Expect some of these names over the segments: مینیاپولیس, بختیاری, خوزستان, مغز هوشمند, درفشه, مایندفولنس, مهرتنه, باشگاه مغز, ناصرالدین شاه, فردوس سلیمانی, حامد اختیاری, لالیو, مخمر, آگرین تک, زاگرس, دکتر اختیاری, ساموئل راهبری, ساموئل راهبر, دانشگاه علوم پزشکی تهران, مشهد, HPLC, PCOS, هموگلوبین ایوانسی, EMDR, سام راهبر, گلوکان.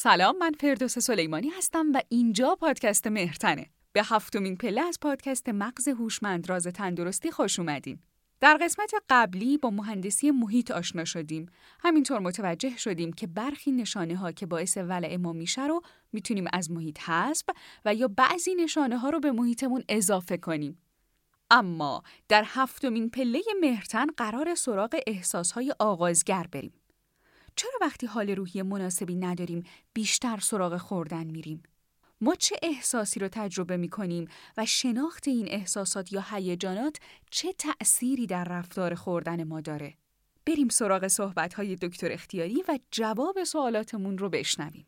سلام، من فردوس سلیمانی هستم و اینجا پادکست مهرتنه. به هفتمین پله از پادکست مغز هوشمند راز تندرستی خوش اومدین. در قسمت قبلی با مهندسی محیط آشنا شدیم. همینطور متوجه شدیم که برخی نشانه‌ها که باعث ولع ما میشه رو میتونیم از محیط حذف و یا بعضی نشانه‌ها رو به محیطمون اضافه کنیم. اما در هفتمین پله مهرتن قرار سراغ احساس‌های آغازگر بریم. چرا وقتی حال روحی مناسبی نداریم بیشتر سراغ خوردن میریم؟ ما چه احساسی رو تجربه میکنیم و شناخت این احساسات یا هیجانات چه تأثیری در رفتار خوردن ما داره؟ بریم سراغ صحبت‌های دکتر اختیاری و جواب سوالاتمون رو بشنویم.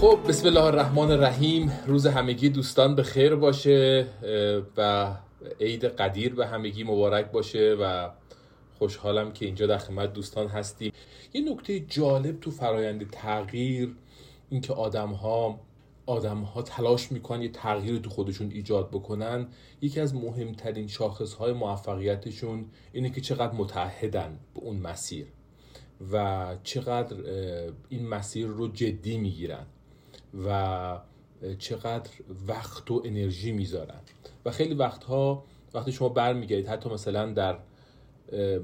خب بسم الله الرحمن الرحیم، روز همگی دوستان به خیر باشه و عید قدیر به همگی مبارک باشه و خوشحالم که اینجا در خدمت دوستان هستیم. یه نکته جالب تو فرایند تغییر این که آدم‌ها تلاش میکنن یه تغییر تو خودشون ایجاد بکنن. یکی از مهمترین شاخصهای موفقیتشون اینه که چقدر متعهدن به اون مسیر و چقدر این مسیر رو جدی میگیرن و چقدر وقت و انرژی میذارن. و خیلی وقتها وقتی شما برمیگردید، حتی مثلا در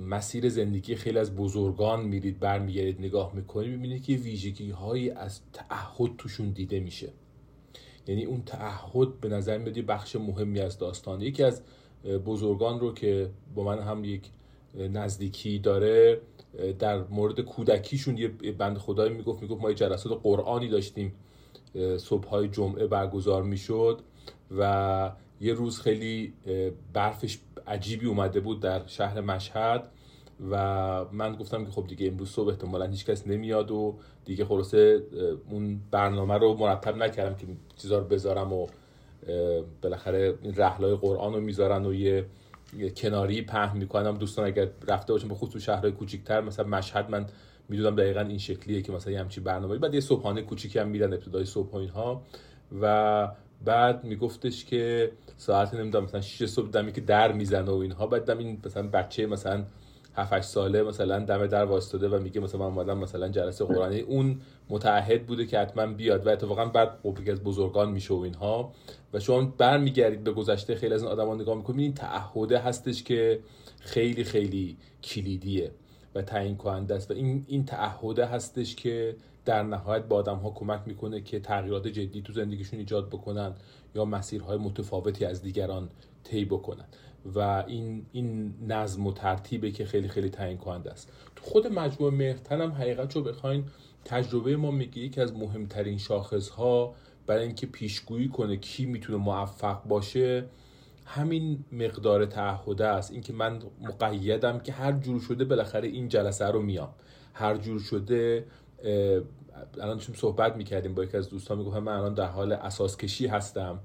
مسیر زندگی خیلی از بزرگان میرید برمیگردید نگاه میکنید، میبینید که ویژگی هایی از تعهد توشون دیده میشه. یعنی اون تعهد به نظر میاد بخش مهمی از داستانه. یکی از بزرگان رو که با من هم یک نزدیکی داره، در مورد کودکیشون یه بند خدایی میگفت ما یه جلسات قرآنی داشتیم، صبح‌های جمعه برگزار میشد و یه روز خیلی برفش عجیبی اومده بود در شهر مشهد و من گفتم که خب دیگه امروز صبح احتمالاً هیچ کس نمیاد و دیگه خلاصه اون برنامه رو مرتب نکردم که چیزا رو بذارم و بالاخره این رحلای قرآن رو میذارن و یه کناری پهن میکنم. دوستان اگر رفته باشن، به خصوص تو شهرهای کوچیک‌تر مثلا مشهد، من میدونم دقیقاً این شکلیه که مثلا همچین برنامه‌ای، بعد یه صبحانه کوچیکی هم میدن ابتدای صبح و اینها. و بعد میگفتش که ساعت نمیدونم مثلا 6 صبح دمی که در میزنه و اینها، بعد دم این مثلا بچه مثلا 7 8 ساله مثلا دم در وایستاده و میگه مثلا من اومدم مثلا جلسه قرآنی. اون متعهد بوده که حتما بیاد و اتفاقا بعد یکی از بزرگان میشه و اینها. و شما برمیگردید به گذشته خیلی از این آدما نگاه می‌کنید، این تعهده هستش که خیلی خیلی کلیدیه و تعیین کننده است و این تعهده هستش که در نهایت به آدم‌ها کمک میکنه که تغییرات جدی تو زندگیشون ایجاد بکنن یا مسیرهای متفاوتی از دیگران طی بکنن. و این نظم و ترتیبه که خیلی خیلی تعیین کننده است. تو خود مجموعه مهرتن هم حقیقت رو بخواین، تجربه ما میگه یکی از مهمترین شاخص‌ها برای اینکه پیشگویی کنه کی میتونه موفق باشه همین مقدار تعهده است. این که من مقیدم که هر جور شده بالاخره این جلسه رو میام، هر جور شده. الان چون صحبت میکردیم با یکی از دوستان میگفتم من الان در حال اساس کشی هستم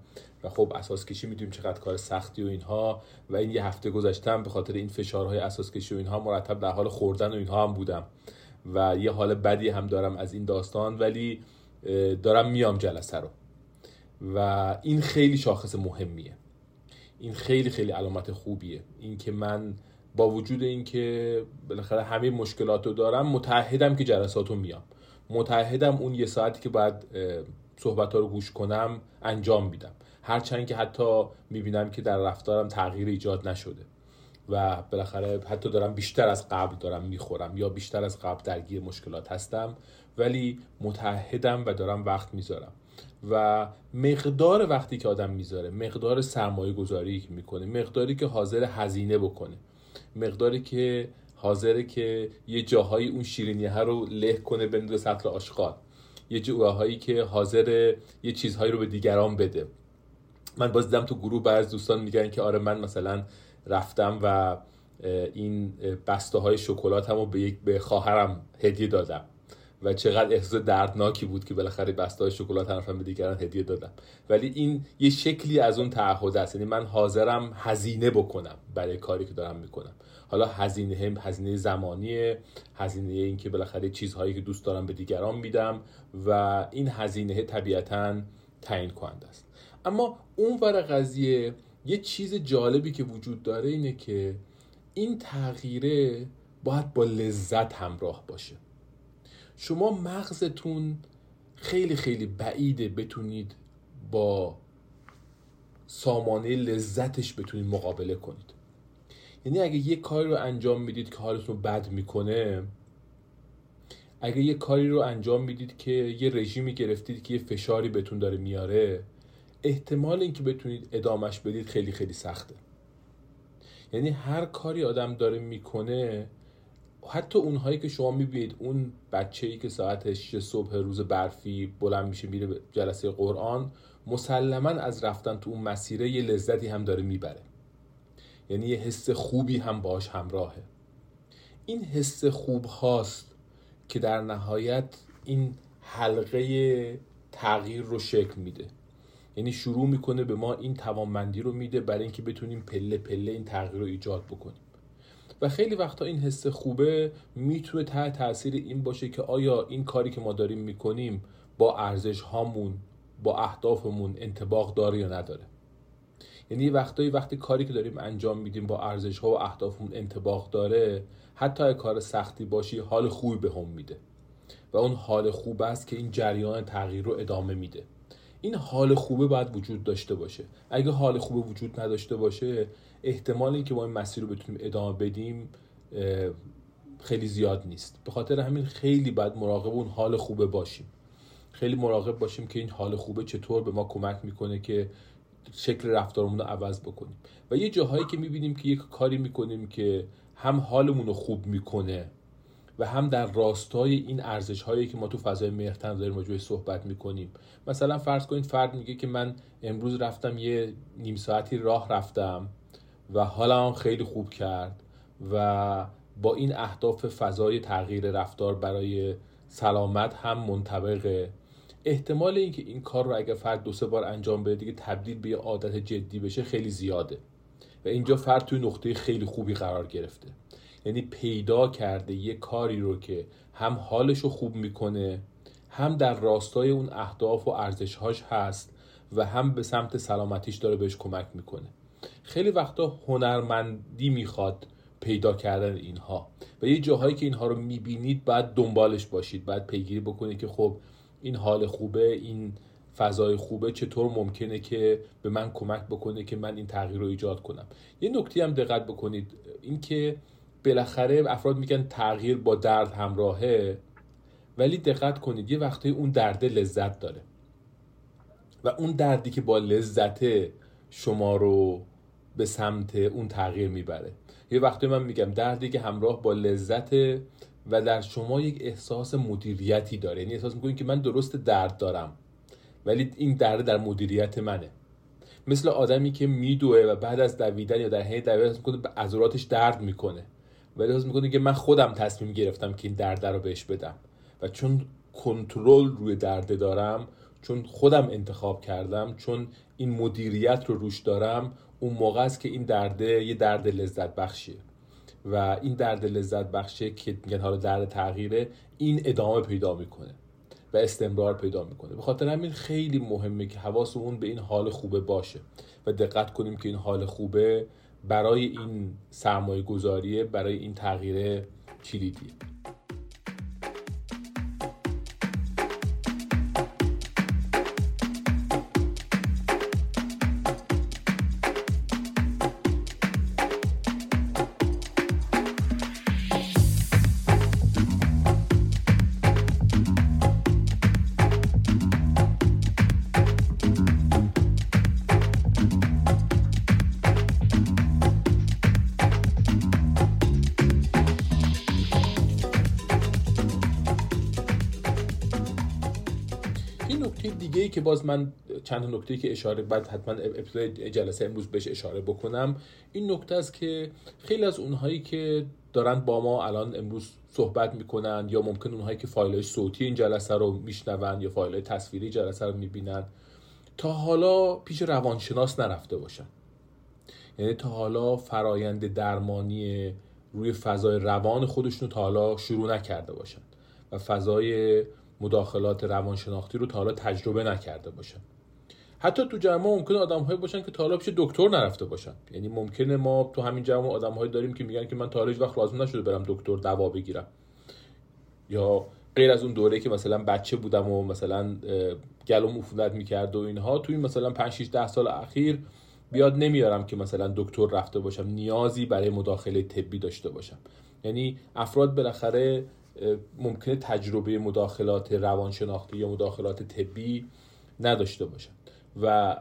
و خب اساس کشی میدونیم چقدر کار سختی و اینها و این یه هفته گذشتم به خاطر این فشارهای اساس کشی و اینها مرتب در حال خوردن و اینها هم بودم و یه حال بدی هم دارم از این داستان، ولی دارم میام جلسه رو. و این خیلی شاخص مهمیه، این خیلی خیلی علامت خوبیه، این که من با وجود این که بالاخره همه مشکلاتو دارم متعهدم که جلساتو میام، متعهدم اون یه ساعتی که باید صحبت‌ها رو گوش کنم انجام میدم، هرچند که حتی میبینم که در رفتارم تغییر ایجاد نشده و بالاخره حتی دارم بیشتر از قبل دارم میخورم یا بیشتر از قبل درگیر مشکلات هستم، ولی متعهدم و دارم وقت میذارم. و مقدار وقتی که آدم میذاره، مقدار سرمایه گذاری که میکنه، مقداری که حاضر هزینه بکنه، مقداری که حاضره که یه جاهایی اون شیرینیه ها رو له کنه بندازه سطل آشغال، یه جاهایی که حاضره یه چیزهایی رو به دیگران بده من باز دیدم تو گروه بعضی از دوستان میگن که آره من مثلا رفتم و این بسته های شکلاتمو به خواهرم هدیه دادم و چقدر احساس دردناکی بود که بالاخره بسته های شکلات طرفم به دیگران هدیه دادم. ولی این یه شکلی از اون تعهد است، یعنی من حاضرم هزینه بکنم برای کاری که دارم میکنم. حالا هزینه زمانیه، هزینه این که بالاخره چیزهایی که دوست دارم به دیگران میدم و این هزینه طبیعتاً تعیین کننده است. اما اون ور قضیه یه چیز جالبی که وجود داره اینه که این تغییره باید با لذت همراه باشه. شما مغزتون خیلی خیلی بعیده بتونید با سامانه لذتش بتونید مقابله کنید. یعنی اگه یه کاری رو انجام میدید که حالتون رو بد میکنه، اگه یه کاری رو انجام میدید که یه رژیمی گرفتید که یه فشاری بهتون داره میاره، احتمال اینکه بتونید ادامش بدید خیلی خیلی سخته. یعنی هر کاری آدم داره میکنه، حتی اونهایی که شما میبینید، اون بچه‌ای که ساعت 6 صبح روز برفی بلند میشه میره جلسه قرآن، مسلماً از رفتن تو اون مسیره یه لذتی هم داره میبره، یعنی یه حس خوبی هم باش همراهه. این حس خوب هاست که در نهایت این حلقه تغییر رو شکل میده، یعنی شروع میکنه به ما این توانمندی رو میده برای اینکه بتونیم پله پله این تغییر رو ایجاد بکنیم. و خیلی وقتا این حس خوبه میتونه تحت تاثیر این باشه که آیا این کاری که ما داریم میکنیم با ارزش هامون، با اهدافمون انطباق داره یا نداره. یعنی وقتی کاری که داریم انجام میدیم با ارزش ها و اهدافمون انطباق داره، حتی اگه کار سختی باشی، حال خوبی بهم میده و اون حال خوب است که این جریان تغییر رو ادامه میده. این حال خوبه باید وجود داشته باشه. اگه حال خوبه وجود نداشته باشه، احتمال این که ما این مسیر رو بتونیم ادامه بدیم خیلی زیاد نیست. به خاطر همین خیلی باید مراقب اون حال خوبه باشیم، خیلی مراقب باشیم که این حال خوبه چطور به ما کمک میکنه که شکل رفتارمون رو عوض بکنیم. و یه جاهایی که میبینیم که یک کاری میکنیم که هم حالمون رو خوب میکنه و هم در راستای این ارزش‌هایی که ما تو فضای مهرتن داریم راجعش صحبت می‌کنیم. مثلا فرض کنید فرد میگه که من امروز رفتم یه نیم ساعتی راه رفتم و حالم خیلی خوب کرد و با این اهداف فضای تغییر رفتار برای سلامت هم منطبقه. احتمال اینکه این کار رو اگه فرد 2-3 بار انجام بده دیگه تبدیل به یه عادت جدی بشه خیلی زیاده و اینجا فرد توی نقطه خیلی خوبی قرار گرفته. یعنی پیدا کرده یه کاری رو که هم حالشو خوب میکنه، هم در راستای اون اهداف و ارزشهاش هست و هم به سمت سلامتیش داره بهش کمک میکنه. خیلی وقتا هنرمندی میخواد پیدا کردن اینها و یه جاهایی که اینها رو میبینید باید دنبالش باشید، باید پیگیری بکنید که خب این حال خوبه، این فضای خوبه چطور ممکنه که به من کمک بکنه که من این تغییر رو ایجاد کنم. یه نکته هم دقت بکنید، این که بالاخره افراد میگن تغییر با درد همراهه، ولی دقت کنید یه وقتی اون درد لذت داره و اون دردی که با لذت شما رو به سمت اون تغییر میبره. یه وقتی من میگم دردی که همراه با لذت و در شما یک احساس مدیریتی داره، یعنی احساس میکنید که من درست درد دارم ولی این درد در مدیریت منه. مثل آدمی که میدوه و بعد از دویدن یا در حین دویدن میکنه به عضلاتش درد میکنه ولی حس میکنه که من خودم تصمیم گرفتم که این درد رو بهش بدم و چون کنترل روی درد دارم، چون خودم انتخاب کردم، چون این مدیریت رو روش دارم، اون موقع است که این درد یه درد لذت بخشه و این درد لذت بخشه که میگن حالا درد تغییره، این ادامه پیدا میکنه و استمرار پیدا میکنه. به خاطر همین خیلی مهمه که حواسمون به این حال خوبه باشه و دقت کنیم که این حال خوبه برای این سرمایه گذاریه، برای این تغییر کلیدیه. که باز من چند نکته‌ای که اشاره بعد حتما ابتدای جلسه امروز بهش اشاره بکنم، این نکته است که خیلی از اونهایی که دارن با ما الان امروز صحبت میکنن یا ممکن اونهایی که فایل‌های صوتی این جلسه رو میشنون یا فایل‌های تصویری جلسه رو میبینن تا حالا پیش روانشناس نرفته باشن، یعنی تا حالا فرایند درمانی روی فضای روان خودشون رو تا حالا شروع نکرده باشن و فضای مداخلات روانشناختی رو تا حالا تجربه نکرده باشن. حتی تو جمع ممکنه آدم‌هایی باشن که تا حالا پیش دکتر نرفته باشن، یعنی ممکنه ما تو همین جمع آدم‌هایی داریم که میگن که من تا حالا هیچ وقت لازم نشده برم دکتر دوا بگیرم، یا غیر از اون دوره که مثلا بچه بودم و مثلا گلوم عفونت می‌کرد و اینها، توی مثلا 5 6 10 سال اخیر بیاد نمیارم که مثلا دکتر رفته باشم، نیازی برای مداخله طبی داشته باشم. یعنی افراد بالاخره ممکنه تجربه مداخلات روانشناختی یا مداخلات طبی نداشته باشن و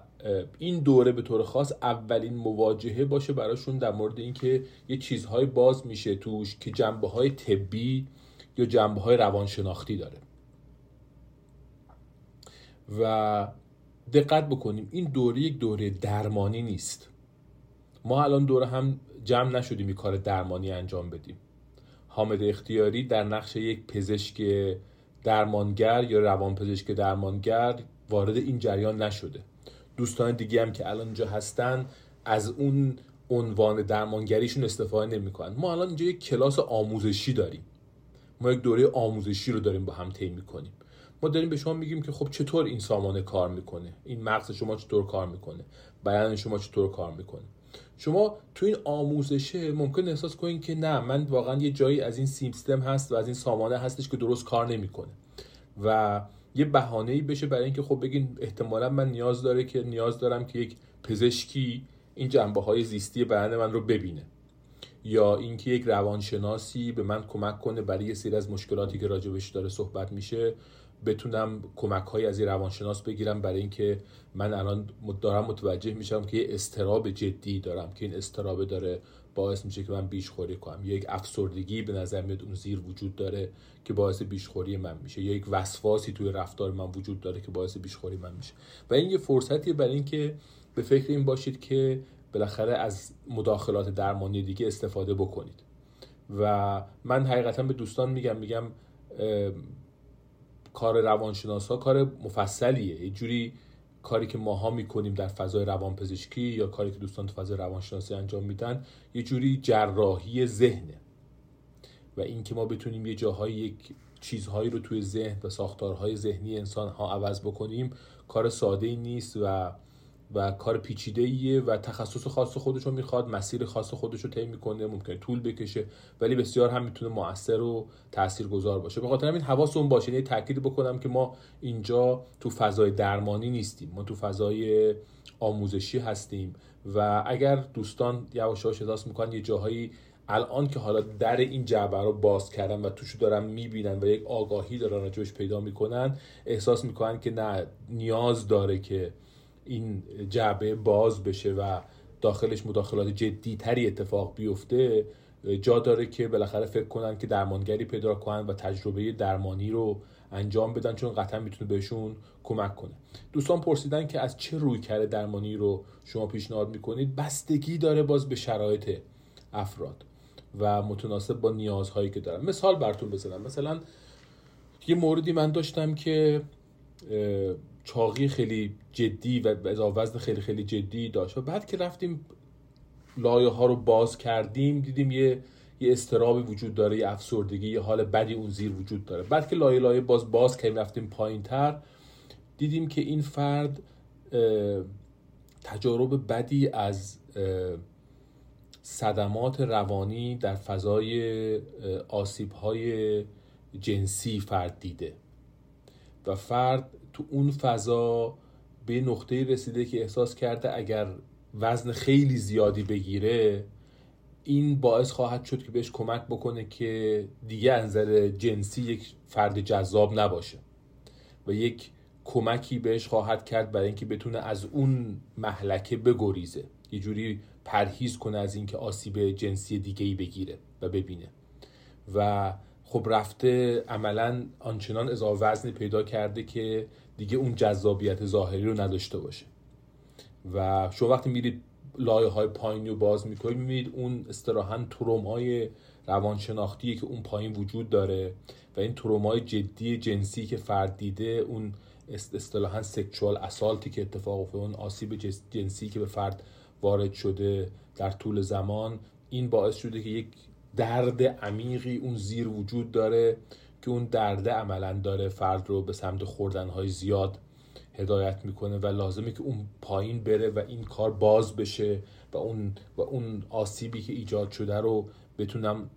این دوره به طور خاص اولین مواجهه باشه براشون در مورد اینکه یه چیزهای باز میشه توش که جنبه‌های طبی یا جنبه‌های روانشناختی داره. و دقت بکنیم این دوره یک دوره درمانی نیست، ما الان دوره هم جمع نشدیم یک کار درمانی انجام بدیم. حامد اختیاری در نقش یک پزشک درمانگر یا روانپزشک درمانگر وارد این جریان نشده. دوستان دیگه هم که الان اینجا هستن از اون عنوان درمانگریشون استفاده نمی‌کنن. ما الان اینجا یک کلاس آموزشی داریم، ما یک دوره آموزشی رو داریم با هم طی می‌کنیم. ما داریم به شما میگیم که خب چطور این سامانه کار میکنه، این مغز شما چطور کار میکنه، بدن شما چطور کار میکنه. شما تو این آموزشه ممکن احساس کنین که نه من واقعا یه جایی از این سیستم هست و از این سامانه هستش که درست کار نمیکنه و یه بهانه‌ای بشه برای اینکه خب بگین احتمالاً من نیاز دارم که یک پزشکی این جنبه‌های زیستی بدن من رو ببینه، یا اینکه یک روانشناسی به من کمک کنه برای یه سری از مشکلاتی که راجبش داره صحبت میشه بتونم کمک‌های از این روانشناس بگیرم برای اینکه من الان دارم متوجه میشم که یه اضطراب جدی دارم که این اضطراب داره باعث میشه که من بیشخوری کنم، یک افسردگی به نظر میاد اون زیر وجود داره که باعث بیشخوری من میشه، یک وسواسی توی رفتار من وجود داره که باعث بیشخوری من میشه. و این یه فرصتیه برای اینکه به فکر این باشید که بالاخره از مداخلات درمانی دیگه استفاده بکنید. و من حقیقتا به دوستان میگم کار روانشناسا کار مفصلیه، یه جوری کاری که ماها میکنیم در فضای روانپزشکی یا کاری که دوستان تو فضای روانشناسی انجام میدن یه جوری جراحی ذهنه و این که ما بتونیم یه جاهایی یک چیزهایی رو توی ذهن و ساختارهای ذهنی انسان ها عوض بکنیم کار ساده ای نیست و کار پیچیده‌ایه و تخصص خاص خودشو میخواد، مسیر خاص خودشو طی میکنه، ممکنه طول بکشه ولی بسیار هم میتونه مؤثر و تاثیرگذار باشه. به خاطر همین حواسمون باشه، یعنی تاکید بکنم که ما اینجا تو فضای درمانی نیستیم، ما تو فضای آموزشی هستیم و اگر دوستان یواش یواش احساس میکنن یه جاهایی الان که حالا در این جعبه رو باز کردن و توشو دارن میبینن و یک آگاهی دارن راجعش پیدا میکنن، احساس میکنن که نه نیاز داره که این جعبه باز بشه و داخلش مداخلات جدی تری اتفاق بیفته، جا داره که بالاخره فکر کنن که درمانگری پیدا کنن و تجربه درمانی رو انجام بدن چون قطعا میتونه بهشون کمک کنه. دوستان پرسیدن که از چه رویکرد درمانی رو شما پیشنهاد میکنید. بستگی داره باز به شرایط افراد و متناسب با نیازهایی که دارن. مثال براتون بزنم، مثلا یه موردی من داشتم که چاقی خیلی جدی و وزن خیلی خیلی جدی داشت و بعد که رفتیم لایه ها رو باز کردیم دیدیم یه اضطرابی وجود داره، یه افسردگی، یه حال بدی اون زیر وجود داره. بعد که لایه لایه باز کردیم رفتیم پایین تر دیدیم که این فرد تجارب بدی از صدمات روانی در فضای آسیب های جنسی فرد دیده و فرد تو اون فضا به نقطه‌ای رسیده که احساس کرده اگر وزن خیلی زیادی بگیره این باعث خواهد شد که بهش کمک بکنه که دیگه از نظر جنسی یک فرد جذاب نباشه و یک کمکی بهش خواهد کرد برای اینکه بتونه از اون مهلکه بگریزه، یه جوری پرهیز کنه از اینکه آسیب جنسی دیگه‌ای بگیره و ببینه. و خب رفته عملاً آنچنان اضافه وزنی پیدا کرده که دیگه اون جذابیت ظاهری رو نداشته باشه. و شما وقتی میرید لایه های پایینی رو باز میکنید میبینید اون اصطلاحاً ترومای روانشناختیه که اون پایین وجود داره و این ترومای جدی جنسی که فرد دیده، اون اصطلاحاً سکشوال اسالتی که اتفاق افتاده، اون آسیب جنسی که به فرد وارد شده در طول زمان، این باعث شده که یک درد عمیقی اون زیر وجود داره که اون درده عملاً داره فرد رو به سمت خوردن‌های زیاد هدایت میکنه و لازمه که اون پایین بره و این کار باز بشه و اون آسیبی که ایجاد شده رو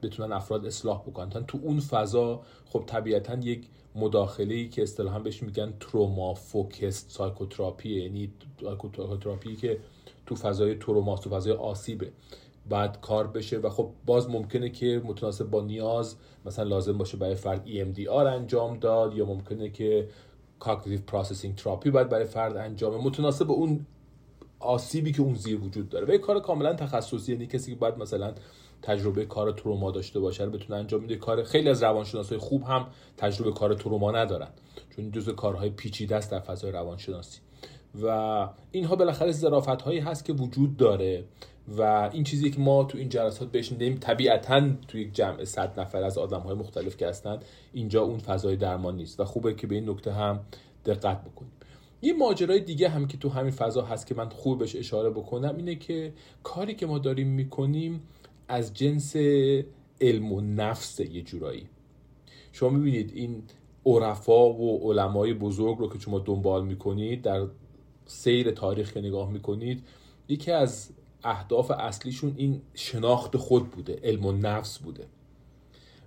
بتونن افراد اصلاح بکنن. تو اون فضا خب طبیعتاً یک مداخله‌ای که اصطلاحاً بهش میگن تروما فوکست سایکوتراپی، یعنی سایکوتراپی که تو فضای تروما، تو فضای آسیبه بعد کار بشه و خب باز ممکنه که متناسب با نیاز مثلا لازم باشه برای فرد EMDR انجام داد یا ممکنه که کاگنیتیو پروسسینگ تراپی باید برای فرد انجام، متناسب با اون آسیبی که اون زیر وجود داره. و یک کار کاملا تخصصی، یعنی کسی که باید مثلا تجربه کار تروما داشته باشه رو بتونه انجام بده. کار خیلی از روانشناسای خوب هم تجربه کار تروما ندارن چون جزء کارهای پیچیده است در فضای روانشناسی. و اینها بالاخره ظرافت‌هایی هست که وجود داره و این چیزی که ما تو این جلسات بهش می‌دیم. طبیعتاً تو یک جمع 100 نفر از آدم‌های مختلف که هستن اینجا اون فضای درمان نیست و خوبه که به این نکته هم دقت بکنیم. یه ماجرای دیگه هم که تو همین فضا هست که من خوب بهش اشاره بکنم اینه که کاری که ما داریم می‌کنیم از جنس علم و نفس یه جورایی. شما می‌بینید این عرفا و علمای بزرگ رو که شما دنبال می‌کنید در سیر تاریخ که نگاه می‌کنید، یکی از اهداف اصلیشون این شناخت خود بوده، علم و نفس بوده.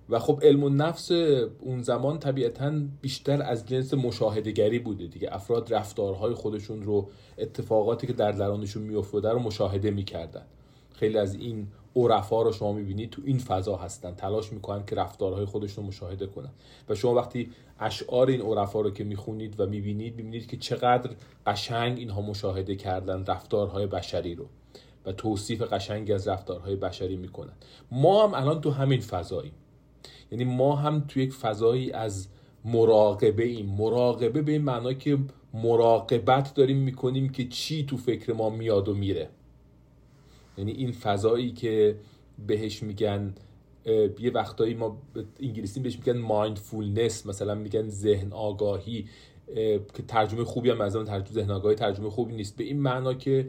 و خب علم و نفس اون زمان طبیعتاً بیشتر از جنس مشاهده‌گری بوده دیگه. افراد رفتارهای خودشون رو، اتفاقاتی که در درونشون می‌افتاده رو مشاهده می‌کردن. خیلی از این عرفا رو شما می‌بینید تو این فضا هستن، تلاش می‌کنن که رفتارهای خودشون رو مشاهده کنن. و شما وقتی اشعار این عرفا رو که می‌خونید و می‌بینید که چقدر قشنگ اینها مشاهده کردن رفتارهای بشری رو و توصیف قشنگی از رفتارهای بشری میکنن. ما هم الان تو همین فضاییم، یعنی ما هم تو یک فضایی از مراقبه ایم. مراقبه به این معنای که مراقبت داریم میکنیم که چی تو فکر ما میاد و میره، یعنی این فضایی که بهش میگن یه وقتایی ما انگلیسی بهش میگن مایندفولنس، مثلا میگن ذهن آگاهی، که ترجمه خوبی هم از ذهن آگاهی ترجمه خوبی نیست، به این معنا که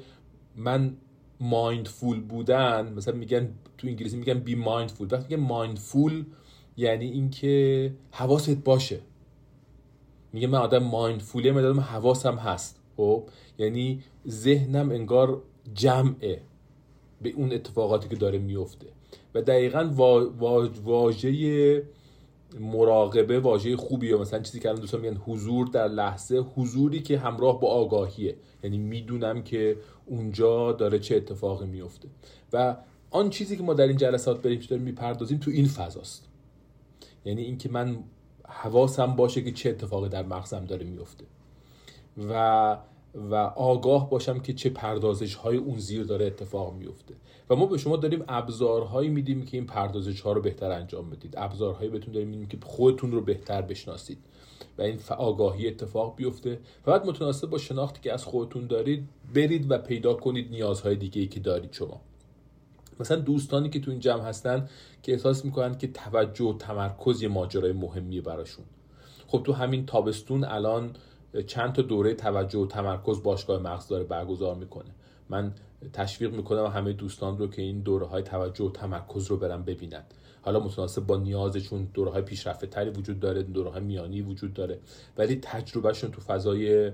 من مایندفول بودن، مثلا میگن تو انگلیسی میگن بی مایندفول. وقتی میگن مایندفول یعنی اینکه حواست باشه. میگه من آدم مایندفوله، من آدم حواسم هست. خب یعنی ذهنم انگار جمعه به اون اتفاقاتی که داره میفته. و دقیقاً واژه مراقبه واژه خوبیه، مثلا چیزی که الان دوستان میگن حضور در لحظه، حضوری که همراه با آگاهیه، یعنی میدونم که اونجا داره چه اتفاقی میفته. و آن چیزی که ما در این جلسات داریم میپردازیم تو این فضاست، یعنی اینکه من حواسم باشه که چه اتفاقی در مغزم داره میفته و آگاه باشم که چه پردازش های اون زیر داره اتفاق میفته. و ما به شما داریم ابزارهایی میدیم که این پردازش ها رو بهتر انجام بدید، ابزارهایی بهتون داریم میدیم که خودتون رو بهتر بشناسید و این آگاهی اتفاق بیفته. و بعد متناسب با شناختی که از خودتون دارید برید و پیدا کنید نیازهای دیگه‌ای که دارید شما. مثلا دوستانی که تو این جمع هستن که احساس میکنن که توجه و تمرکز یه ماجرای مهمیه براشون، خب تو همین تابستون الان چند تا دوره توجه و تمرکز باشگاه مغز داره برگزار میکنه. من تشویق میکنم همه دوستان رو که این دوره‌های توجه و تمرکز رو برن ببینن. حالا متناسب با نیازشون دوره‌های پیشرفته‌تری وجود داره، دوره‌های میانی وجود داره، ولی تجربهشون تو فضای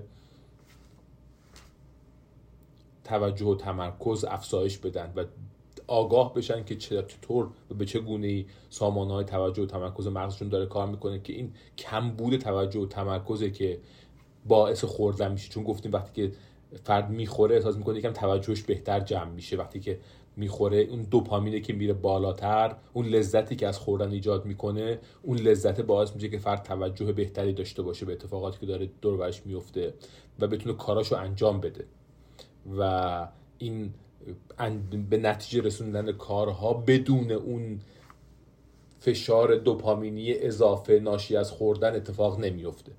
توجه و تمرکز افزایش بدن و آگاه بشن که چطور و به چه گونه‌ای سامانه‌های توجه و تمرکز مغزشون داره کار میکنه، که این کمبود توجه و تمرکزه که باعث خوردن میشه. چون گفتیم وقتی که فرد میخوره احساس میکنه یکم توجهش بهتر جمع میشه، وقتی که میخوره اون دوپامینه که میره بالاتر، اون لذتی که از خوردن ایجاد میکنه، اون لذت باعث میشه که فرد توجه بهتری داشته باشه به اتفاقاتی که داره دور و برش میفته و بتونه کاراشو انجام بده. و این به نتیجه رسوندن کارها بدون اون فشار دوپامینی اضافه ناشی از خوردن اتفاق نمیفته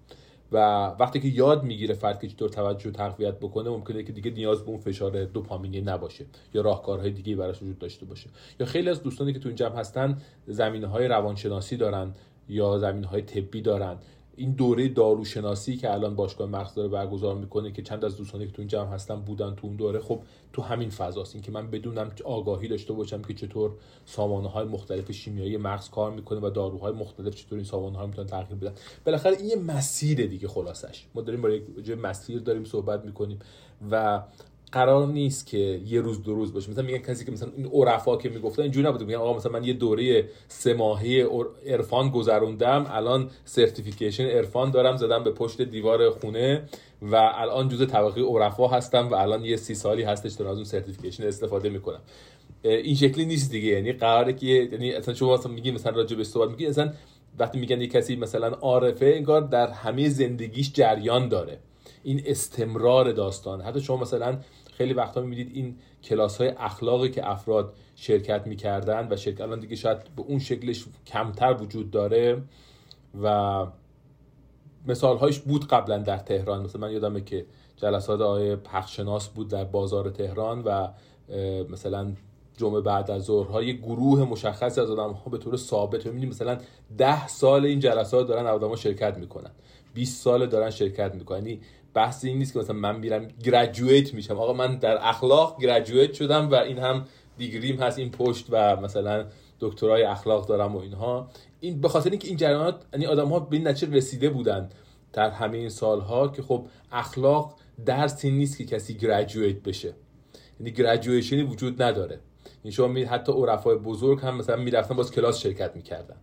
و وقتی که یاد میگیره فرد که چطور توجه و تقویت بکنه، ممکنه که دیگه نیاز به اون فشار دوپامینی نباشه یا راهکارهای دیگه براش وجود داشته باشه. یا خیلی از دوستانی که تو این جمع هستن زمینه‌های روانشناسی دارن یا زمینه‌های طبی دارن. این دوره داروشناسی که الان باشگاه مغز داره برگزار میکنه که چند از دوستانی که تو این جمع هستن بودن تو اون دوره، خب تو همین فضاست. این که من بدونم، آگاهی داشته باشم که چطور سامانه‌های مختلف شیمیایی مغز کار میکنه و داروهای مختلف چطور این سامانه‌ها میتونن تغییر بدن. بالاخره این یه مسیره دیگه، خلاصش ما داریم برای یه مسیر داریم صحبت میکنیم و قرار نیست که یه روز دو روز باشه. مثلا میگن کسی که مثلا این عرفا که میگفتن اینجوری نبوده، میگن آقا مثلا من یه دوره 3 ماهه عرفان گذروندم، الان سرتیفیکیشن عرفان دارم، زدم به پشت دیوار خونه و الان جزء طبقه عرفا هستم و الان یه 30 سالی هستش دارم از اون سرتیفیکیشن استفاده میکنم. این شکلی نیست دیگه. یعنی قراره که، یعنی اصلا شما مثلا میگین مثلا راجع به صحبت میگین، مثلا وقتی میگن یه کسی مثلا عارفه، انگار در همه زندگیش جریان داره. این استمرار داستانه. حتی شما مثلا خیلی وقتا می‌بینید این کلاس‌های اخلاقی که افراد شرکت می‌کردن و شرکت الان دیگه شاید به اون شکلش کمتر وجود داره و مثال‌هاش بود قبلا در تهران. مثلا من یادمه که جلسات آقای حق‌شناس بود در بازار تهران و مثلا جمعه بعد از ظهرها یه گروه مشخصی از آدم‌ها به طور ثابت می‌بینید مثلا 10 سال این جلسات دارن آدم‌ها شرکت می‌کنن، 20 سال دارن شرکت می‌کنن. یعنی بحث این نیست که مثلا من میرم گریجویت میشم، آقا من در اخلاق گریجویت شدم و این هم دیگریم هست این پشت و مثلا دکترای اخلاق دارم و اینها. این به خاطر اینکه این جریانات، یعنی آدم‌ها به این نتیجه رسیده بودن در همه این سال‌ها که خب اخلاق درسی نیست که کسی گریجویت بشه، یعنی گریجویشنی وجود نداره. یعنی شما حتی عرفای بزرگ هم مثلا میرفتن باز کلاس شرکت می‌کردن.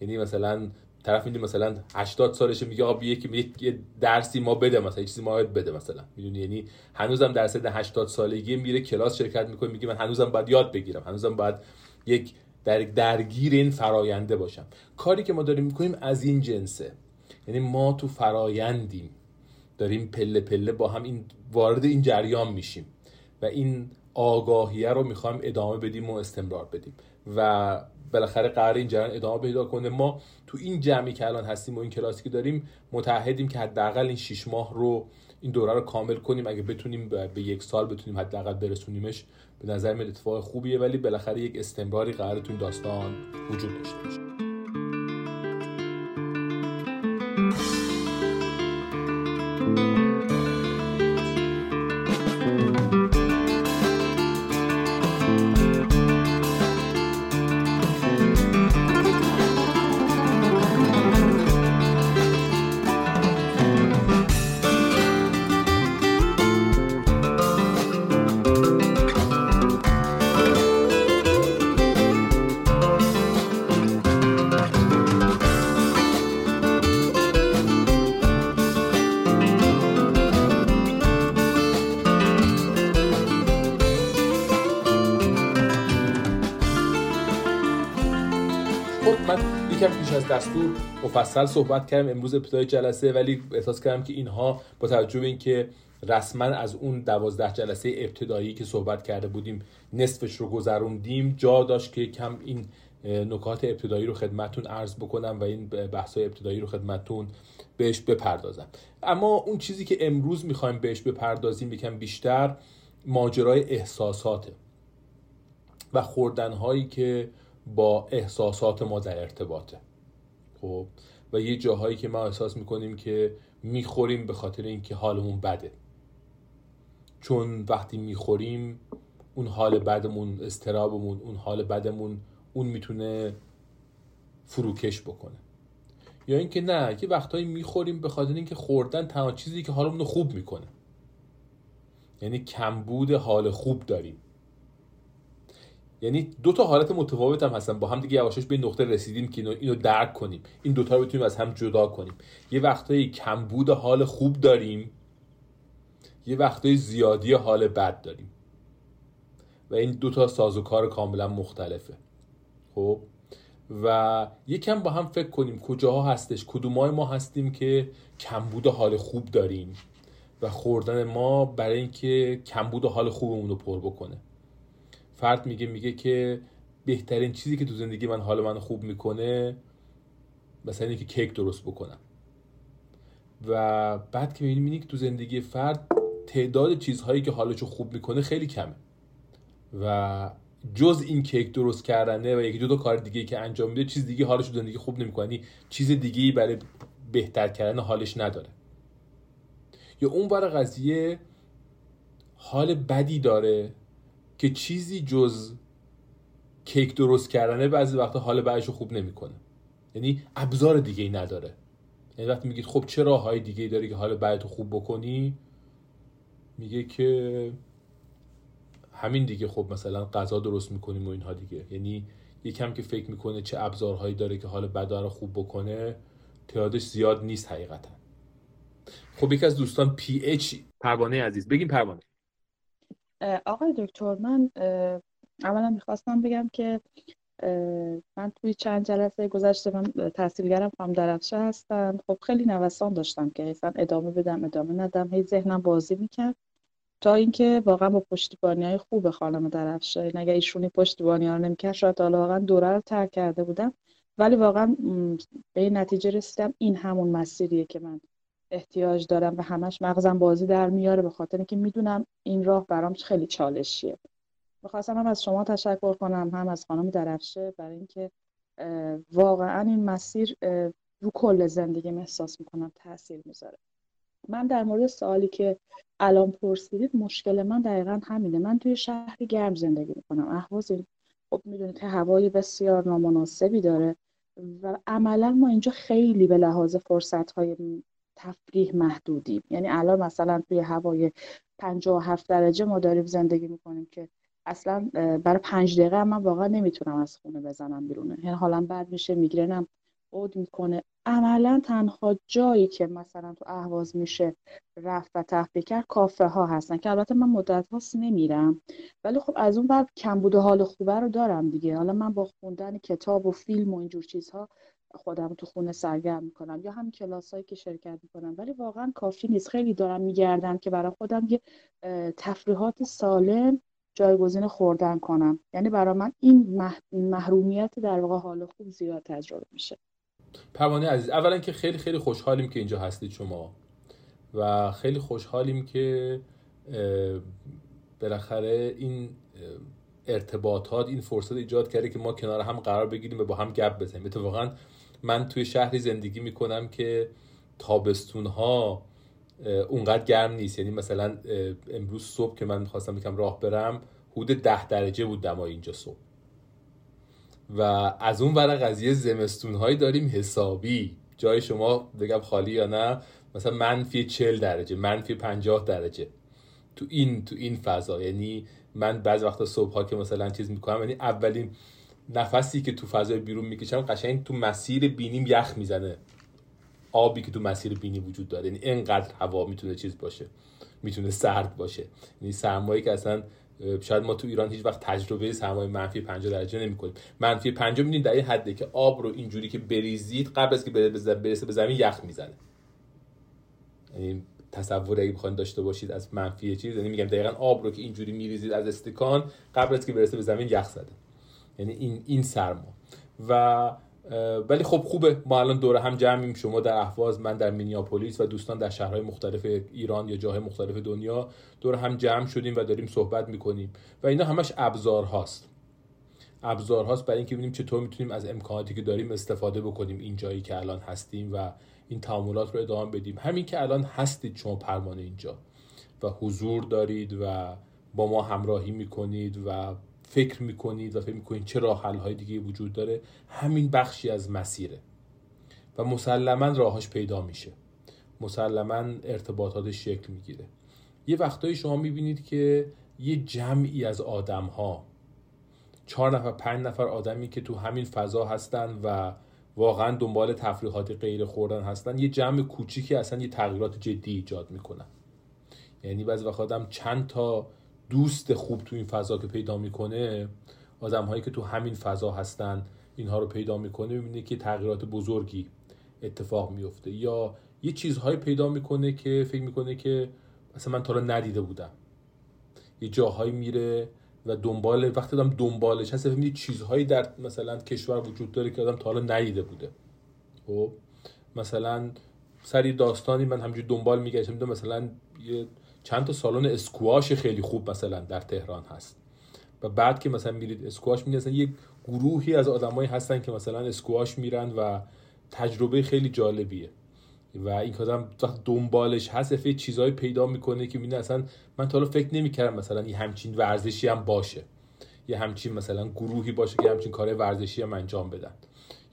یعنی مثلا طرف میدونی مثلا 80 سالشه میگه آقا یه درسی ما بده، مثلا یه چیزی ما بده، مثلا میدونی، یعنی هنوزم در سن 80 سالگی میره کلاس شرکت میکنه، میگه من هنوزم باید یاد بگیرم، هنوزم باید یک درگیر این فراینده باشم. کاری که ما داریم میکنیم از این جنسه. یعنی ما تو فرایندیم، داریم پله پله با هم این وارد این جریان میشیم و این آگاهیه رو میخوایم ادامه بدیم و استمرار بدیم و بالاخره قرار این جریان ادامه پیدا کنه. ما تو این جمعی که الان هستیم و این کلاسی که داریم متعهدیم که حداقل این 6 ماه رو، این دوره رو کامل کنیم. اگه بتونیم به 1 سال بتونیم حداقل برسونیمش، به نظر من اتفاق خوبیه، ولی بالاخره یک استمراری قراره تو این داستان وجود داشته باشه. دستور مفصل صحبت کردم امروز ابتدای جلسه، ولی احساس کردم که اینها با توجه به اینکه رسما از اون 12 جلسه ابتدایی که صحبت کرده بودیم نصفش رو گذروندیم، جا داشت که کم این نکات ابتدایی رو خدمتتون عرض بکنم و این بحث‌های ابتدایی رو خدمتتون بهش بپردازم. اما اون چیزی که امروز می‌خوایم بهش بپردازیم یکم بیشتر ماجرای احساساته و خوردن‌هایی که با احساسات ما در ارتباطه. خب و یه جاهایی که ما احساس میکنیم که میخوریم به خاطر اینکه حالمون بده، چون وقتی میخوریم اون حال بدمون، استرابمون، اون حال بدمون، اون میتونه فروکش بکنه. یا اینکه نه، یه وقتایی میخوریم به خاطر اینکه خوردن تنها چیزی که حالمون رو خوب میکنه، یعنی کمبود حال خوب داریم. یعنی 2 تا حالت متفاوت هم هستن، با هم دیگه یواشاش به این نقطه رسیدیم که اینو درک کنیم، این 2 تا رو بتونیم از هم جدا کنیم. یه وقتایی کمبود حال خوب داریم، یه وقتایی زیادی حال بد داریم و این 2 تا سازوکار کاملا مختلفه. خب و یکم با هم فکر کنیم کجاها هستش، کدومای ما هستیم که کمبود حال خوب داریم و خوردن ما برای اینکه کمبود حال خوبمون رو پر بکنه. فرد میگه که بهترین چیزی که تو زندگی من حال منو خوب میکنه مثلا اینکه کیک درست بکنم. و بعد که میبینی که تو زندگی فرد تعداد چیزهایی که حالشو خوب میکنه خیلی کمه و جز این کیک درست کردنه و یکی دو تا کار دیگه که انجام میده چیز دیگه حالش تو زندگی خوب نمیکنه، چیز دیگه‌ای برای بهتر کردن حالش نداره. یا اون برای قضیه حال بدی داره که چیزی جز کیک درست کردنه بعضی وقتا حال بعدشو خوب نمیکنه، یعنی ابزار دیگه‌ای نداره. یعنی وقتی میگید خب چه راههای دیگه‌ای داری که حال بعدتو خوب بکنی، میگه که همین دیگه، خب مثلا غذا درست میکنیم و اینها دیگه. یعنی یکم که فکر میکنه چه ابزارهایی داره که حال بدن رو خوب بکنه، تعدادش زیاد نیست حقیقتا. خب یک از دوستان پی اچ، پروانه عزیز، بگیم پروانه. آقای دکتر، من اولا میخواستم بگم که من توی چند جلسه گذشته، من تحصیلگرم هم درفشه هستن، خب خیلی نوسان داشتم که اصلا ادامه بدم ادامه ندم، هی ذهنم بازی میکرد تا اینکه واقعا با پشتیبانی‌های خوب خانم درفشه، این اگه ایشونی پشتیبانی‌ها رو نمی‌کرد شاید حالا واقعا دوره رو ترک کرده بودم، ولی واقعا به این نتیجه رسیدم این همون مسیریه که من احتیاج دارم و همش مغزم بازی در میاره، به خاطر اینکه میدونم این راه برام خیلی چالشیه. می‌خواستم هم از شما تشکر کنم هم از خانم درفشه، برای اینکه واقعا این مسیر رو کل زندگیم احساس می‌کنم تاثیر می‌ذاره. من در مورد سوالی که الان پرسیدید، مشکل من دقیقاً همینه. من توی شهر گرم زندگی می‌کنم، اهواز. خب می‌دونید که هوای بسیار نامناسبی داره و عملاً ما اینجا خیلی به لحاظ فرصت‌های تفریح محدودیم. یعنی الان مثلا توی هوای 57 درجه ما داریم زندگی می‌کنیم که اصلاً برای 5 دقیقه من واقعاً نمی‌تونم از خونه بزنم بیرون. یعنی حالا بد میشه، میگرنم عود میکنه. عملا تنها جایی که مثلا تو اهواز میشه رفت و تفریح کرد کافه ها هستن که البته من مدت هاست نمیرم، ولی خب از اون ور کمبود حال خوبه رو دارم دیگه. حالا من با خوندن کتاب و فیلم و اینجور چیزها خودم تو خونه سرگرم میکنم یا هم کلاس هایی که شرکت میکنم، ولی واقعا کافی نیست. خیلی دارم میگردم که برای خودم یه تفریحات سالم جایگزین خوردن کنم. یعنی برای من این محرومیت در واقع حال خوب زیاد تجربه میشه. پروانه عزیز، اولا که خیلی خیلی خوشحالیم که اینجا هستید شما و خیلی خوشحالیم که بالاخره این ارتباطات این فرصت ایجاد کرده که ما کنار هم قرار بگیریم و با هم گپ بزنیم. اتفاقا من توی شهری زندگی میکنم که تابستونها اونقدر گرم نیست. یعنی مثلا امروز صبح که من میخواستم یکم راه برم حدود 10 درجه بود دمای اینجا صبح، و از اون ور قضیه زمستون‌هایی داریم حسابی، جای شما بگم خالی یا نه، مثلا -40 درجه -50 درجه تو این فضا. یعنی من بعضی وقتا صبح‌ها که مثلا چیز می‌کنم، یعنی اولین نفسی که تو فضای بیرون می‌کشم قشنگ تو مسیر بینیم یخ میزنه، آبی که تو مسیر بینی وجود داره. یعنی اینقدر هوا میتونه چیز باشه، میتونه سرد باشه. یعنی سرمایی که اصلا شاید ما تو ایران هیچ وقت تجربه سرمایه -50 درجه نمی‌کنیم. -50 می‌بینید در این حده که آب رو اینجوری که بریزید قبل از که برسه به زمین یخ میزنه. یعنی تصور اگه بخواید داشته باشید از منفی چیز، یعنی میگم دقیقاً آب رو که اینجوری می‌ریزید از استکان قبل از که برسه به زمین یخ زده. یعنی این سرما. و ولی خب خوبه ما الان دوره هم جمعیم، شما در اهواز، من در مینیاپولیس و دوستان در شهرهای مختلف ایران یا جاهای مختلف دنیا دوره هم جمع شدیم و داریم صحبت میکنیم و اینا همش ابزارهاست برای اینکه ببینیم چطور میتونیم از امکاناتی که داریم استفاده بکنیم اینجایی که الان هستیم و این تعاملات رو ادامه بدیم. همین که الان هستید شما پروانه اینجا و حضور دارید و با ما همراهی میکنید و فکر میکنید و فکر میکنید چه راه حل‌های دیگه وجود داره، همین بخشی از مسیره و مسلماً راهاش پیدا میشه، مسلماً ارتباطاتش شکل میگیره. یه وقتایی شما میبینید که یه جمعی از آدم‌ها، 4-5 نفر آدمی که تو همین فضا هستن و واقعاً دنبال تفریحات غیر خوردن هستن، یه جمع کوچیکی اصلا یه تغییرات جدی ایجاد میکنن. یعنی بعضی وقتا آدم چند تا دوست خوب تو این فضا که پیدا میکنه، آدم‌هایی که تو همین فضا هستن اینها رو پیدا میکنه، میبینه که تغییرات بزرگی اتفاق میفته یا یه چیزهایی پیدا میکنه که فکر میکنه که اصلا من تا حالا ندیده بودم. یه جاهایی میره و دنبال وقتی دادم دنبالش هست می‌بینی چیزهایی در مثلا کشور وجود داره که آدم تا حالا ندیده بوده. خب مثلا سری داستانی من همینجوری دنبال می‌گشتم، دیدم مثلا چند تا سالن اسکواش خیلی خوب مثلا در تهران هست و بعد که مثلا میرید اسکواش می‌بینید مثلا یک گروهی از آدمایی هستن که مثلا اسکواش میرن و تجربه خیلی جالبیه و این آدم وقت دنبالش هست یه چیزایی پیدا میکنه که میبینه اصلا من تا حالا فکر نمیکردم مثلا یه همچین ورزشی هم باشه، یه همچین مثلا گروهی باشه که همچین کار ورزشی هم انجام بدن.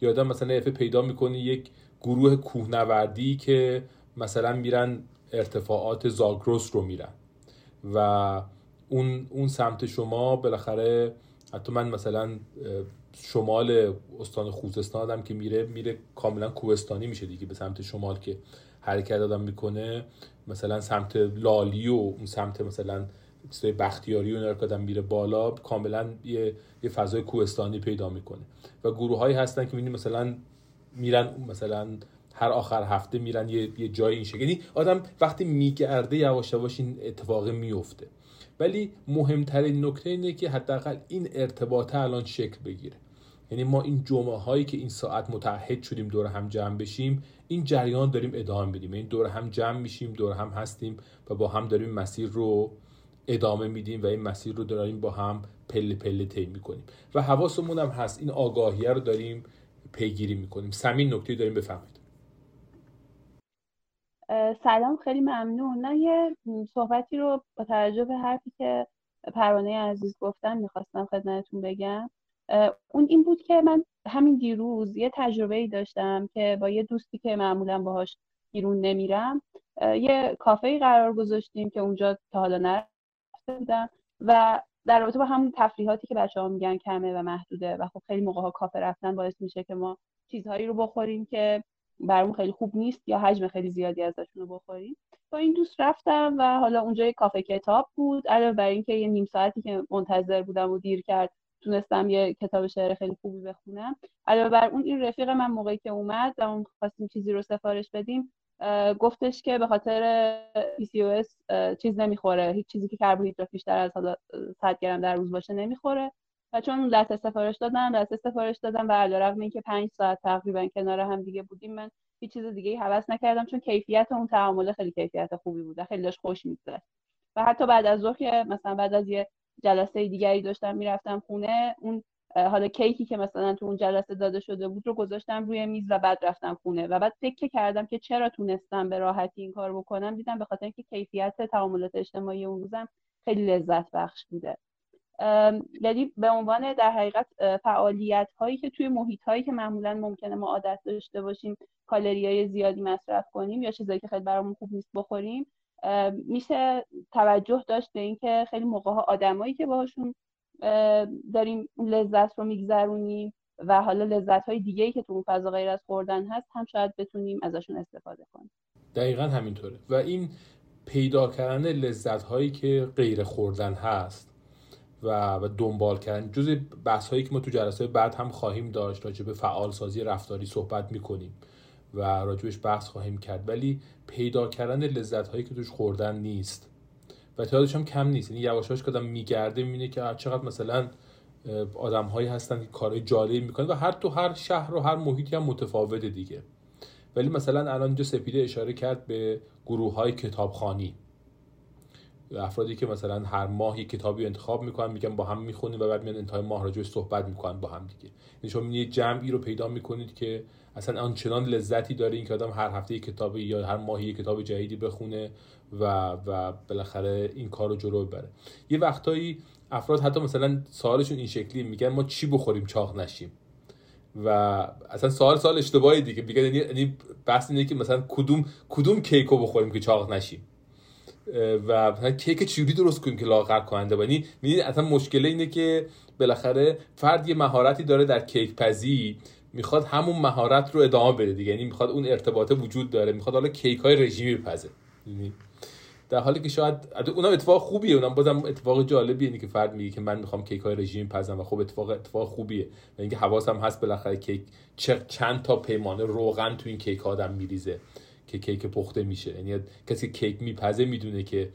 یه آدم مثلا یه پیدا میکنه یک گروه کوهنوردی که مثلا میرن ارتفاعات زاگرس رو میرن و اون سمت شما بالاخره حتی من مثلا شمال استان خوزستان آدم که میره کاملا کوهستانی میشه دیگه، به سمت شمال که حرکت آدم میکنه مثلا سمت لالیو، اون سمت مثلا سوی بختیاری و اینا آدم میره بالا کاملا یه فضای کوهستانی پیدا میکنه و گروه هایی هستن که میبینی مثلا میرن مثلا هر آخر هفته میرن یه جای این شکلی. آدم وقتی میگرده یواش یواش این اتفاق میفته، ولی مهمترین نکته اینه که حداقل این ارتباطه الان شکل بگیره. یعنی ما این جمعه هایی که این ساعت متعهد شدیم دور هم جمع بشیم، این جریان داریم ادامه میدیم، یعنی دور هم جمع میشیم، دور هم هستیم و با هم داریم مسیر رو ادامه میدیم و این مسیر رو داریم با هم پله پله طی میکنیم و حواسمون هم هست این آگاهیه رو داریم پیگیری میکنیم. سمین نکته داریم بفهمید. سلام، خیلی ممنون. من یه صحبتی رو با توجه به حرفی که پروانه عزیز گفتن میخواستم خدمتتون بگم. اون این بود که من همین دیروز یه تجربه‌ای داشتم که با یه دوستی که معمولا باهاش بیرون نمیرم یه کافه‌ای قرار گذاشتیم که اونجا تا حالا نرفته بودم و در رابطه با همون تفریحاتی که بچه‌ها میگن کمه و محدوده و خب خیلی موقع‌ها کافه رفتن باعث میشه که ما چیزهایی رو بخوریم که برام خیلی خوب نیست یا حجم خیلی زیادی ازشون رو بخوریم. با این دوست رفتم و حالا اونجا یه کافه کتاب بود، علاوه بر اینکه یه نیم ساعتی که منتظر بودم و دیر کرد تونستم یه کتاب شعر خیلی خوبی بخونم. علاوه بر اون این رفیق من موقعی که اومد و اون خواستیم چیزی رو سفارش بدیم گفتش که به خاطر PCOS چیز نمیخوره، هیچ چیزی که کربوهیدرات بیشتر از 100 گرم در روز باشه نمیخوره. و چون اون لحظه سفارش دادم و علیرغم اینکه 5 ساعت تقریبا کنار هم دیگه بودیم من هیچ چیز دیگه‌ای هوس نکردم چون کیفیت اون تعامل خیلی کیفیت خوبی بود و خیلی داشت خوش می‌گذشت. و حتی بعد از ظهر که مثلا بعد از یه جلسه دیگری داشتم میرفتم خونه، اون حالا کیکی که مثلا تو اون جلسه داده شده بود رو گذاشتم روی میز و بعد رفتم خونه و بعد فکر کردم که چرا تونستم به راحتی این کارو بکنم، دیدم به خاطر اینکه کیفیت تعاملات اجتماعی اون روزم خیلی لذت بخش بوده. یعنی به عنوان در حقیقت فعالیت هایی که توی محیط هایی که معمولا ممکنه ما عادت داشته باشیم کالری های زیادی مصرف کنیم یا چیزایی که خیلی برامون خوب نیست بخوریم، میشه توجه داشت به این که خیلی موقع ها آدمایی که باهاشون داریم لذت رو میگذرونیم و حالا لذت های دیگه‌ای که تو اون فضا غیر از خوردن هست هم شاید بتونیم ازشون استفاده کنیم. دقیقاً همینطوره و این پیدا کردن لذت هایی که غیر خوردن هست و دنبال کردن جزء بحث هایی که ما تو جلسه بعد هم خواهیم داشت. راجع به فعال سازی رفتاری صحبت میکنیم و راجبش بحث خواهیم کرد، ولی پیدا کردن لذت هایی که توش خوردن نیست و تعدادش هم کم نیست. یعنی یواشاش که آدم میگرده میبینه که چقدر مثلا آدم هایی هستن که کارهای جالبی میکنن و هر شهر و هر محیطی هم متفاوته دیگه. ولی مثلا الان اینجا سپیده اشاره کرد به گروههای کتابخوانی، افرادی که مثلا هر ماه یک کتابی انتخاب میکنن میگن با هم میخونیم و بعد میان انتهای ماه راجعش صحبت میکنن با هم دیگه. یعنی شما یه جمعی رو پیدا میکنید که اصلا آنچنان لذتی داره این که آدم هر هفته یک کتاب یا هر ماه یک کتاب جدیدی بخونه و بالاخره این کارو جلو ببره. یه وقتایی افراد حتی مثلا سوالشون این شکلی میگن ما چی بخوریم چاق نشیم و اصلا سوال اشتباهی دیگه. میگن یعنی بحث اینه که مثلا کدوم کیکو بخوریم که چاق نشیم و مثلا کیک چوری درست کنیم که لاغر کننده باشه. یعنی می‌بینید اصلا مشکل اینه که بالاخره فرد یه مهارتی داره در کیک پزی، میخواد همون مهارت رو ادامه بده دیگه. یعنی میخواد اون ارتباطه وجود داره، میخواد حالا کیک‌های رژیمی بپزه، یعنی در حالی که شاید اونم اتفاق خوبیه، اونم بازم اتفاق جالبیه. یعنی که فرد میگه که من میخوام کیک‌های رژیمی بپزم و خب اتفاق خوبیه. یعنی که حواسم هست بالاخره کیک چند تا پیمانه روغن تو این کیک آدم میریزه که کیک پخته میشه. یعنی کسی کیک میپزه میدونه که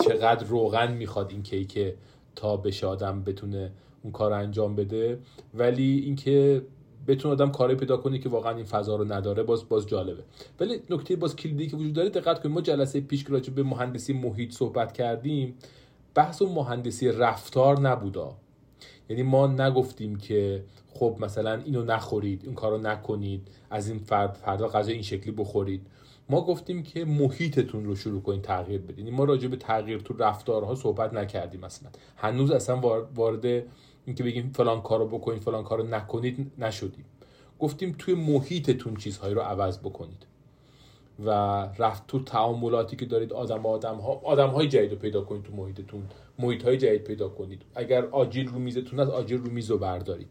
چقدر روغن میخواد این کیک تا بشه آدم بتونه اون کار انجام بده. ولی اینکه بتونه آدم کاری پیدا کنه که واقعا این فضا رو نداره باز جالبه. ولی نکته باز کلیدی که وجود داره، دقت کنید ما جلسه پیش که راجع به مهندسی محیط صحبت کردیم، بحث اون مهندسی رفتار نبودا. یعنی ما نگفتیم که خب مثلا اینو نخورید، این کارو نکنید، از این فردا غذا این شکلی بخورید. ما گفتیم که محیطتون رو شروع کنید تغییر بدید. ما راجع به تغییر تو رفتارها صحبت نکردیم اصلا. هنوز اصلا وارد این که بگیم فلان کارو بکنید فلان کارو نکنید نشدیم. گفتیم توی محیطتون چیزهایی رو عوض بکنید و رفت تو تعاملاتی که دارید، آدم‌های جدید رو پیدا کنید تو محیطتون، محیط‌های جدید پیدا کنید. اگر آجیل رو میزتون هست، آجیل رو میز رو بردارید.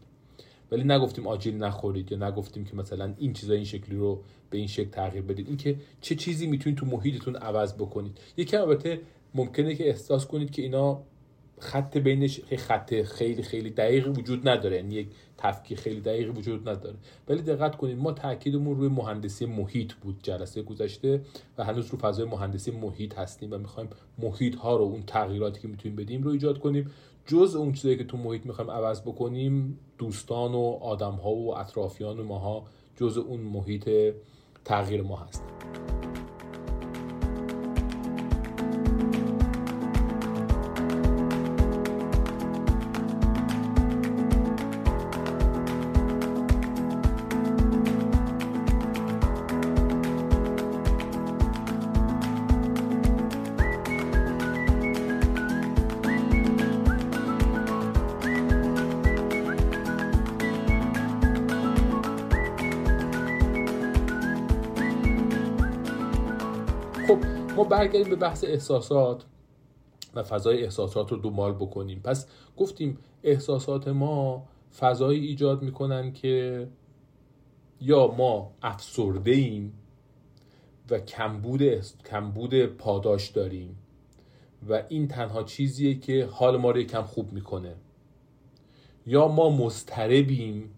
ولی نگفتیم آجیل نخورید یا نگفتیم که مثلا این چیزا این شکلی رو به این شکل تغییر بدید. این که چه چیزی میتونید تو محیطتون عوض بکنید. یکم البته ممکنه که احساس کنید که اینا خط بینش خط خیلی خیلی دقیقی وجود نداره، یعنی یک تفکیک خیلی دقیقی وجود نداره. ولی دقت کنید ما تاکیدمون روی مهندسی محیط بود جلسه گذشته و هنوز رو فضای مهندسی محیط هستیم و می‌خوایم محیط ها رو، اون تغییراتی که می‌تونیم بدیم رو ایجاد کنیم. جز اون چیزایی که تو محیط می‌خوایم عوض بکنیم، دوستان و آدم‌ها و اطرافیان و ماها جز اون محیط تغییر ما هست. برگردیم به بحث احساسات و فضای احساسات رو دنبال بکنیم. پس گفتیم احساسات ما فضایی ایجاد میکنن که یا ما افسرده ایم و کمبود پاداش داریم و این تنها چیزیه که حال ما رو یکم خوب میکنه، یا ما مضطربیم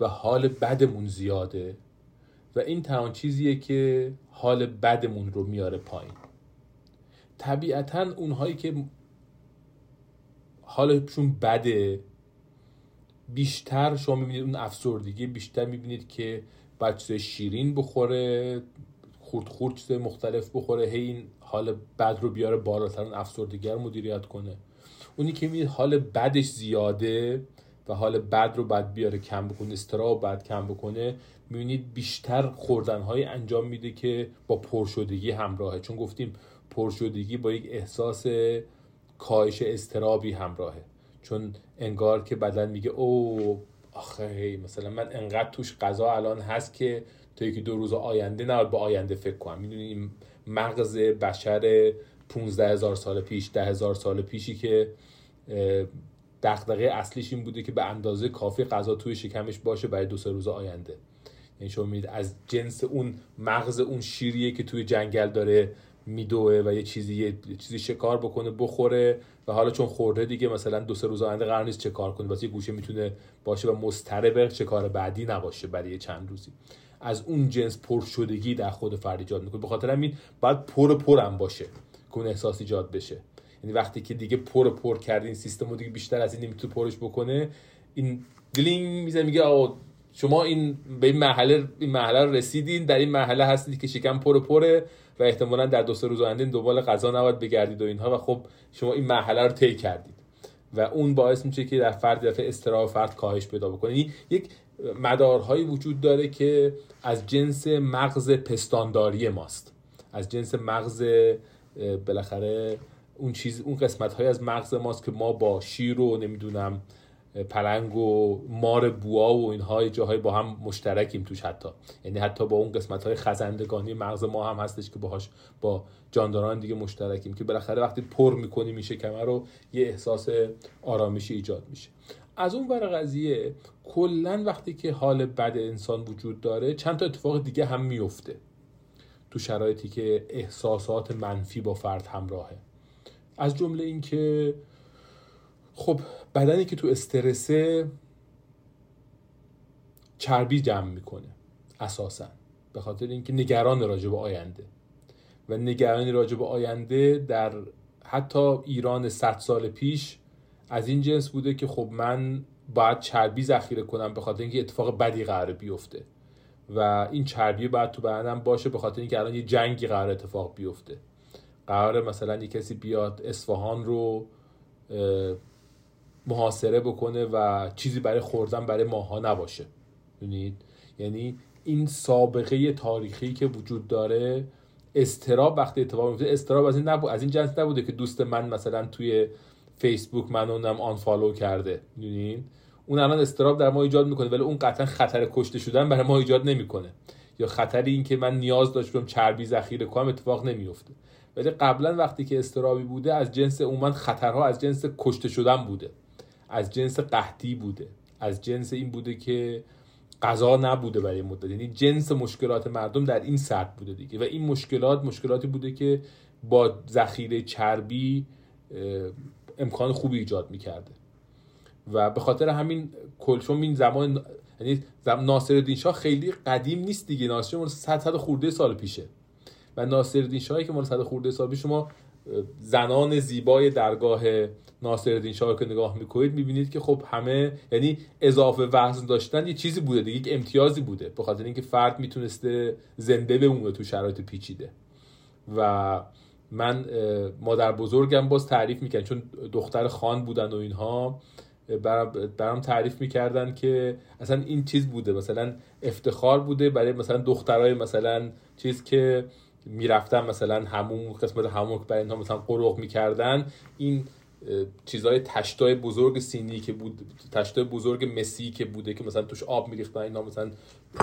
و حال بدمون زیاده و این تنها چیزیه که حال بدمون رو میاره پایین. طبیعتاً اونهایی که حالشون بده بیشتر شما میبینید اون افسردگی، بیشتر میبینید که بچه شیرین بخوره، خورد چیزای مختلف بخوره، این حال بد رو بیاره بالاتر، اون افسردگی رو مدیریت کنه. اونی که میبینید حال بدش زیاده و حال بد رو بعد بیاره کم بکنه، استراب بعد کم بکنه، می‌بینید بیشتر خوردن‌های انجام میده که با پرشدگی همراهه. چون گفتیم پرشدگی با یک احساس کاهش اضطرابی همراهه، چون انگار که بدن میگه او آخه مثلا من انقدر توش غذا الان هست که تا یکی دو روز آینده نباید به آینده فکر کنم. می‌دونید مغز بشر 15,000 سال پیش 10,000 سال پیشی که دغدغه اصلیش این بوده که به اندازه کافی غذا توی شکمش باشه برای 2-3 روز آینده. یعنی شما می‌بینید از جنس اون مغز اون شیریه که توی جنگل داره میدوه و یه چیزی شکار بکنه بخوره و حالا چون خورده دیگه مثلا 2-3 روز آینده قرار نیست چه کار کنه، واسه یه گوشه میتونه باشه و مضطرب چه کار بعدی نباشه برای چند روزی. از اون جنس پرشدگی در خود فرد ایجاد می‌کنه. به خاطر همین باید پرم باشه که اون احساس ایجاد بشه. یعنی وقتی که دیگه پر کردین سیستمو، دیگه بیشتر از این نمیتونه پرش بکنه، این گلینگ میزنه میگه آقا شما این به این مرحله رسیدین، در این مرحله هستید که شکم پره و احتمالاً در 2-3 روز آینده دنبال غذا نباید بگردید و اینها و خب شما این مرحله رو طی کردید و اون باعث میشه که در فرد دفعه استراحت فرد کاهش پیدا بکنه. یعنی یک مدارهایی وجود داره که از جنس مغز پستانداری ماست، از جنس مغز بالاخره اون قسمت‌های از مغز ماست که ما با شیر و نمیدونم پلنگ و مار بوا و اینها جاهای با هم مشترکیم توش. حتی یعنی حتی با اون قسمت‌های خزندگانی مغز ما هم هستش که باهاش با جانداران دیگه مشترکیم که بالاخره وقتی پر می‌کنی میشه کمر رو یه احساس آرامشی ایجاد میشه. از اون ور قضیه کلاً وقتی که حال بد انسان وجود داره چند تا اتفاق دیگه هم میفته تو شرایطی که احساسات منفی با فرد همراهه. از جمله این که خب بدنی که تو استرسه چربی جمع میکنه اساسا، به خاطر اینکه نگران راجع به آینده و نگرانی راجع به آینده در حتی ایران 100 سال پیش از این جنس بوده که خب من باید چربی ذخیره کنم به خاطر اینکه اتفاق بدی قراره بیفته و این چربی باید تو بدنم باشه به خاطر اینکه الان یه جنگی قراره اتفاق بیفته، قراره مثلا یه کسی بیاد اصفهان رو محاصره بکنه و چیزی برای خوردن برای ماها نباشه. یعنی این سابقه تاریخی که وجود داره، استراب وقتی اتفاق میفته، استراب از این جنس نبوده که دوست من مثلا توی فیسبوک منو آنفالو کرده، میدونین اون الان استراب در ما ایجاد میکنه ولی اون قطعا خطر کشته شدن برای ما ایجاد نمیکنه یا خطری این که من نیاز داشتم چربی ذخیره کنم اتفاق نمیفته. ولی قبلا وقتی که استرابی بوده از جنس عموما خطرها از جنس کشته شدن بوده، از جنس قحطی بوده، از جنس این بوده که غذا نبوده برای مدت، یعنی جنس مشکلات مردم در این سطح بوده دیگه و این مشکلاتی بوده که با ذخیره چربی امکان خوبی ایجاد می‌کرده و به خاطر همین کلشوم این زمان، یعنی ناصرالدین شاه خیلی قدیم نیست دیگه، ناصر مال 100 خورده سال پیشه و ناصرالدین شاهی که مال 100 خورده سال پیش، شما زنان زیبای درگاه ناصرالدین شاه که نگاه میکنید میبینید که خب همه، یعنی اضافه وزن داشتن یه چیزی بوده دیگه، یک امتیازی بوده به خاطر اینکه فرد میتونسته زنده بمونه تو شرایط پیچیده. و من مادر بزرگم باز تعریف میکنم، چون دختر خان بودن و اینها، برام تعریف میکردن که اصلا این چیز بوده، مثلا افتخار بوده برای مثلا دخترای مثلا چیز که میرفتن مثلا همون قسمت همون که برای اینها مثلا قرق میکردن، این چیزهای تشتای بزرگ سینی که بود، تشتای بزرگ مسی که بوده که مثلا توش آب میریختن اینا مثلا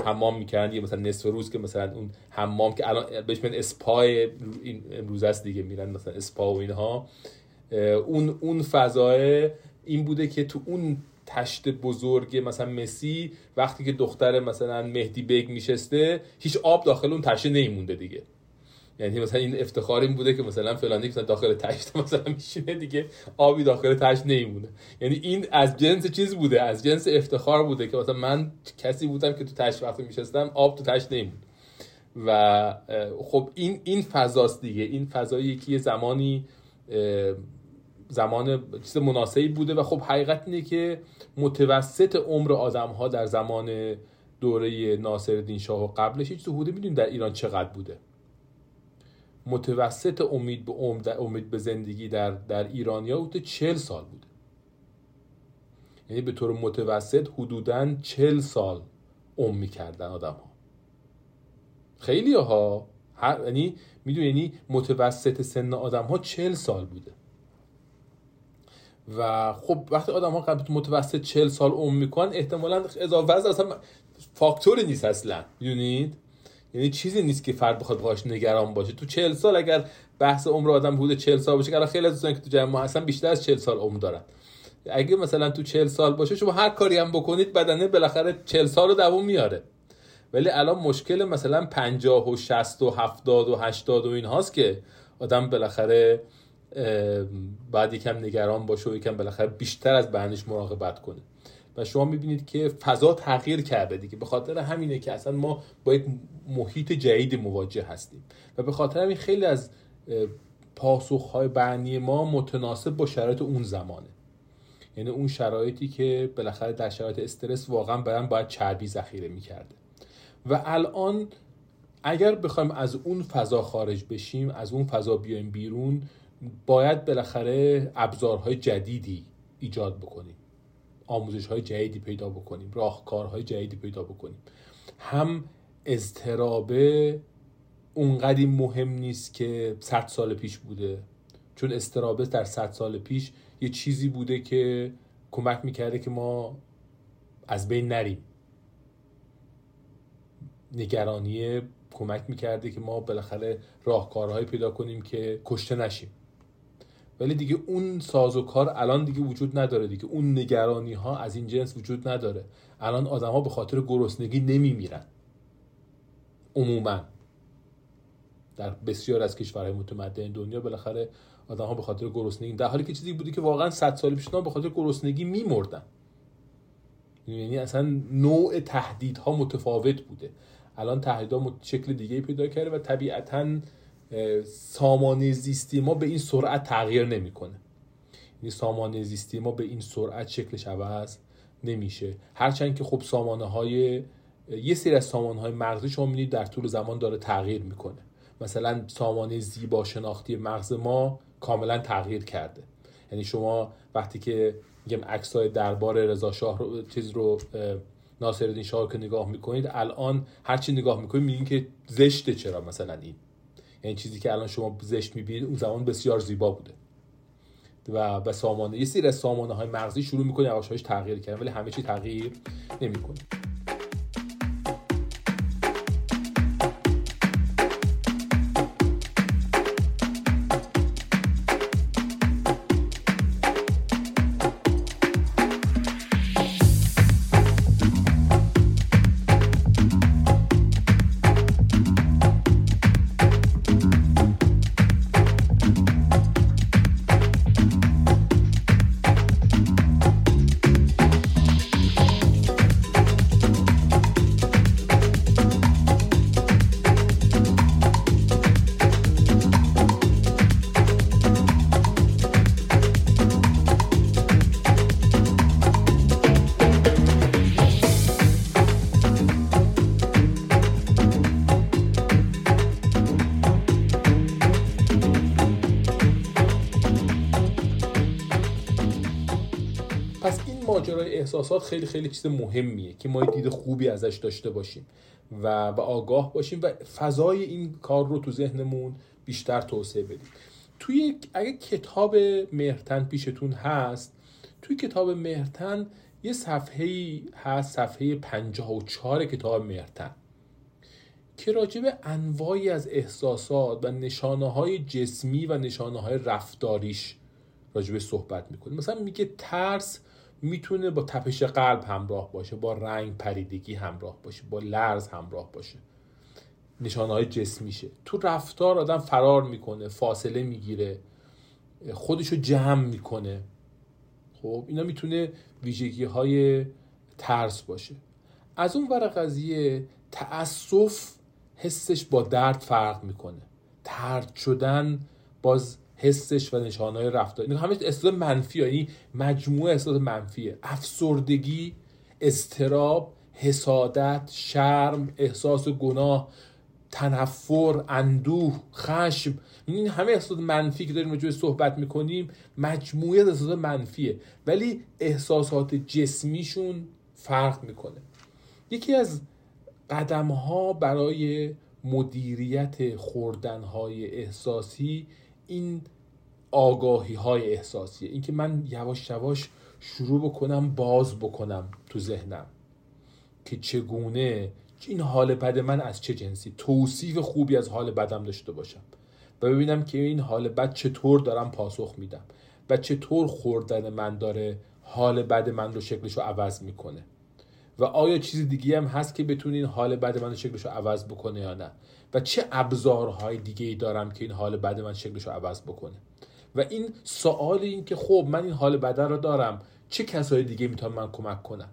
حمام میکردن، یا مثلا نصف روز که مثلا اون حمام که الان بهش میگن اسپای امروز است دیگه، میرن مثلا اسپا و اینها، اون فضای این بوده که تو اون تشت بزرگ مثلا مسی وقتی که دختر مثلا مهدی بیگ میشسته هیچ آب داخل اون تشت نمیمونده دیگه، یعنی مثلا این افتخار این بوده که مثلا فلانی مثلا داخل تشت مثلا میشینه دیگه آبی داخل تشت نمیمونه، یعنی این از جنس چیز بوده، از جنس افتخار بوده که مثلا من کسی بودم که تو تشت وقتی میشستم آب تو تشت نمیموند. و خب این فضاست دیگه، این فضایی که زمان چیز مناسبی بوده و خب حقیقت اینه که متوسط عمر آدم‌ها در زمان دوره ناصرالدین شاه و قبلش هیچ حدودی میدونیم در ایران چقدر بوده. متوسط امید به زندگی در ایرانیا بوده 40 سال بوده، یعنی به طور متوسط حدوداً 40 سال عمر می‌کردن آدم‌ها. خیلی‌ها یعنی میدونی، یعنی متوسط سن آدم‌ها 40 سال بوده و خب وقتی آدم‌ها قبل متوسط 40 سال عمر میکنن احتمالاً اضافه وزن اصلا فاکتوری نیست اصلا، یعنی چیزی نیست که فرد بخواد باهاش نگران باشه. تو 40 سال اگر بحث عمر آدم حدود 40 سال باشه، که خیلی از دوستان که تو جمع ما هستن بیشتر از 40 سال عمر دارن، اگه مثلا تو 40 سال باشه شما هر کاری هم بکنید بدنه بالاخره 40 سال رو دوام میاره. ولی الان مشکل مثلا 50 و 60 و 70 و 80 و این هاست که آدم بالاخره بعد یکم نگران باشه و یکم بالاخره بیشتر از بدنش مراقبت کنه و شما میبینید که فضا تغییر کرده دیگه. به خاطر همینه که اصلا ما با یک محیط جدید مواجه هستیم و به خاطر همین خیلی از پاسخهای بدنی ما متناسب با شرایط اون زمانه، یعنی اون شرایطی که بالاخره در شرایط استرس واقعا بدن باید چربی ذخیره میکرده. و الان اگر بخوایم از اون فضا خارج بشیم، از اون فضا بیایم بیرون، باید بالاخره ابزارهای جدیدی ایجاد بکنیم، آموزش‌های جدیدی پیدا بکنیم، راهکارهای جدیدی پیدا بکنیم. هم اضطرابه اونقدی مهم نیست که 100 سال پیش بوده، چون اضطرابه در 100 سال پیش یه چیزی بوده که کمک میکرده که ما از بین نریم، نگرانیه کمک میکرده که ما بالاخره راهکارهایی پیدا کنیم که کشته نشیم. ولی دیگه اون سازوکار الان دیگه وجود نداره دیگه، اون نگرانی ها از این جنس وجود نداره. الان آدم ها به خاطر گرسنگی نمیمیرن عموما، در بسیار از کشورهای متمدن دنیا بالاخره آدم ها به خاطر گرسنگی، در حالی که چیزی بودی که واقعا 100 سال پیش به خاطر گرسنگی میمردن، یعنی اصلا نوع تهدیدها متفاوت بوده. الان تهدیدها شکل دیگه پیدا کرده و طبیعتاً سامانه زیستی ما به این سرعت تغییر نمیکنه. سامانه زیستی ما به این سرعت شکلش عوض نمیشه. هرچند که خب سامانه‌های یه سری از سامانه‌های مغزی شما می‌بینید در طول زمان داره تغییر میکنه. مثلا سامانه زیبا شناختی مغز ما کاملا تغییر کرده. یعنی شما وقتی که میگم عکس‌های دربار رضا شاه رو چیز رو ناصرالدین شاه که نگاه میکنید، الان هر چی نگاه میکنید میگین که زشته. چرا مثلا این؟ یعنی چیزی که الان شما زشت میبینید اون زمان بسیار زیبا بوده. و به سامانه یه سری از سامانه‌های مغزی شروع می‌کنه عواشه‌اش تغییر کردن، ولی همه چی تغییر نمی‌کنه. احساسات خیلی خیلی چیز مهمیه که ما دید خوبی ازش داشته باشیم و آگاه باشیم و فضای این کار رو تو ذهنمون بیشتر توسعه بدیم. توی اگه کتاب مهرتن پیشتون هست، توی کتاب مهرتن یه صفحه‌ای هست، صفحه 54 کتاب مهرتن، که راجع به انواعی از احساسات و نشانه‌های جسمی و نشانه‌های رفتاریش راجع به صحبت می‌کنه. مثلا میگه ترس میتونه با تپش قلب همراه باشه، با رنگ پریدگی همراه باشه، با لرز همراه باشه. نشانه‌های جسمیشه. تو رفتار آدم فرار میکنه، فاصله میگیره، خودشو جمع میکنه. خب اینا میتونه ویژگی‌های ترس باشه. از اون ور قضیه تأسف حسش با درد فرق میکنه. طرد شدن باز حسش و نشانه‌های رفتار. این همه احساس منفیه، یعنی مجموعه احساس منفیه. افسردگی، اضطراب، حسادت، شرم، احساس گناه، تنفر، اندوه، خشم. این همه احساس منفی که داریم راجع بهش صحبت می‌کنیم، مجموعه احساس منفیه، ولی احساسات جسمیشون فرق می‌کنه. یکی از قدم‌ها برای مدیریت خوردن‌های احساسی این آگاهی های احساسیه، این که من یواش یواش شروع بکنم باز بکنم تو ذهنم که چگونه این حال بد من از چه جنسی، توصیف خوبی از حال بدم داشته باشم و ببینم که این حال بد چطور دارم پاسخ میدم و چطور خوردن من داره حال بد من رو شکلشو عوض میکنه و آیا چیز دیگه هم هست که بتونه این حال بد من شکلشو عوض بکنه یا نه و چه ابزارهای دیگه‌ای دارم که این حال بد من شکلشو عوض بکنه و این سوال، این که خب من این حال بد رو دارم، چه کسای دیگه میتونم من کمک کنم.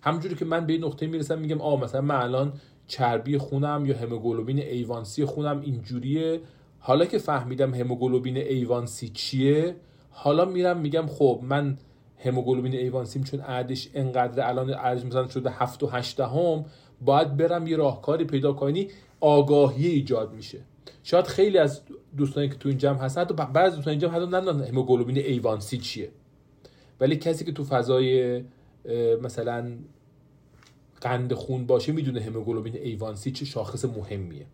همونجوری که من به این نقطه میرسم میگم مثلا من الان چربی خونم یا هموگلوبین ایوانسی خونم اینجوریه، حالا که فهمیدم هموگلوبین ایوانسی چیه، حالا میرم میگم خب من هموگلوبین ایوانسیم چون عددش انقدر الان عددش مثلا شده 7.8، باید برم یه راهکاری پیدا کنی. آگاهی ایجاد میشه. شاید خیلی از دوستانی که تو این جمع هستن، حتی بعضی از دوستان این جمع حتی نمیدونن هموگلوبین ایوانسی چیه، ولی کسی که تو فضای مثلا قند خون باشه میدونه هموگلوبین ایوانسی چه شاخص مهمیه،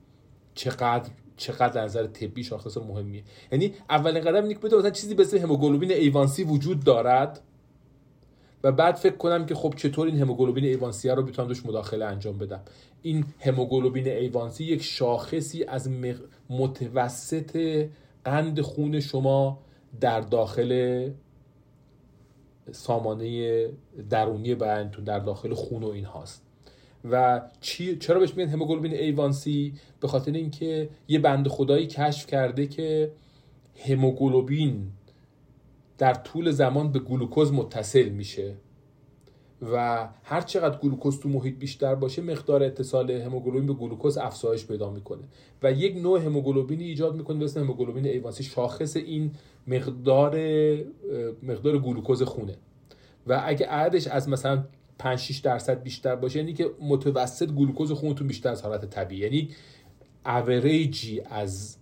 چقدر از نظر طبی شاخص مهمیه. یعنی اولین قدم اینه که بده مثلا چیزی به اسم هموگلوبین ایوانسی وجود دارد و بعد فکر کنم که خب چطور این هموگلوبین ایوانسی رو بتونم توش مداخله انجام بدم. این هموگلوبین ایوانسی یک شاخصی از متوسط قند خون شما در داخل سامانه درونی بدنتون، در داخل خون و این هاست. و چرا بهش میگن هموگلوبین ایوانسی؟ به خاطر اینکه یه بنده خدایی کشف کرده که هموگلوبین در طول زمان به گلوکوز متصل میشه و هر چقدر گلوکوز تو محیط بیشتر باشه مقدار اتصال هموگلوبین به گلوکوز افزایش پیدا میکنه و یک نوع هموگلوبینی ایجاد میکنه به اسم هموگلوبین ایوانسی، شاخص این مقدار گلوکوز خونه. و اگه عددش از مثلا 5-6% بیشتر باشه یعنی که متوسط گلوکوز خونتون بیشتر از حالت طبیعی، یعنی اوریجی از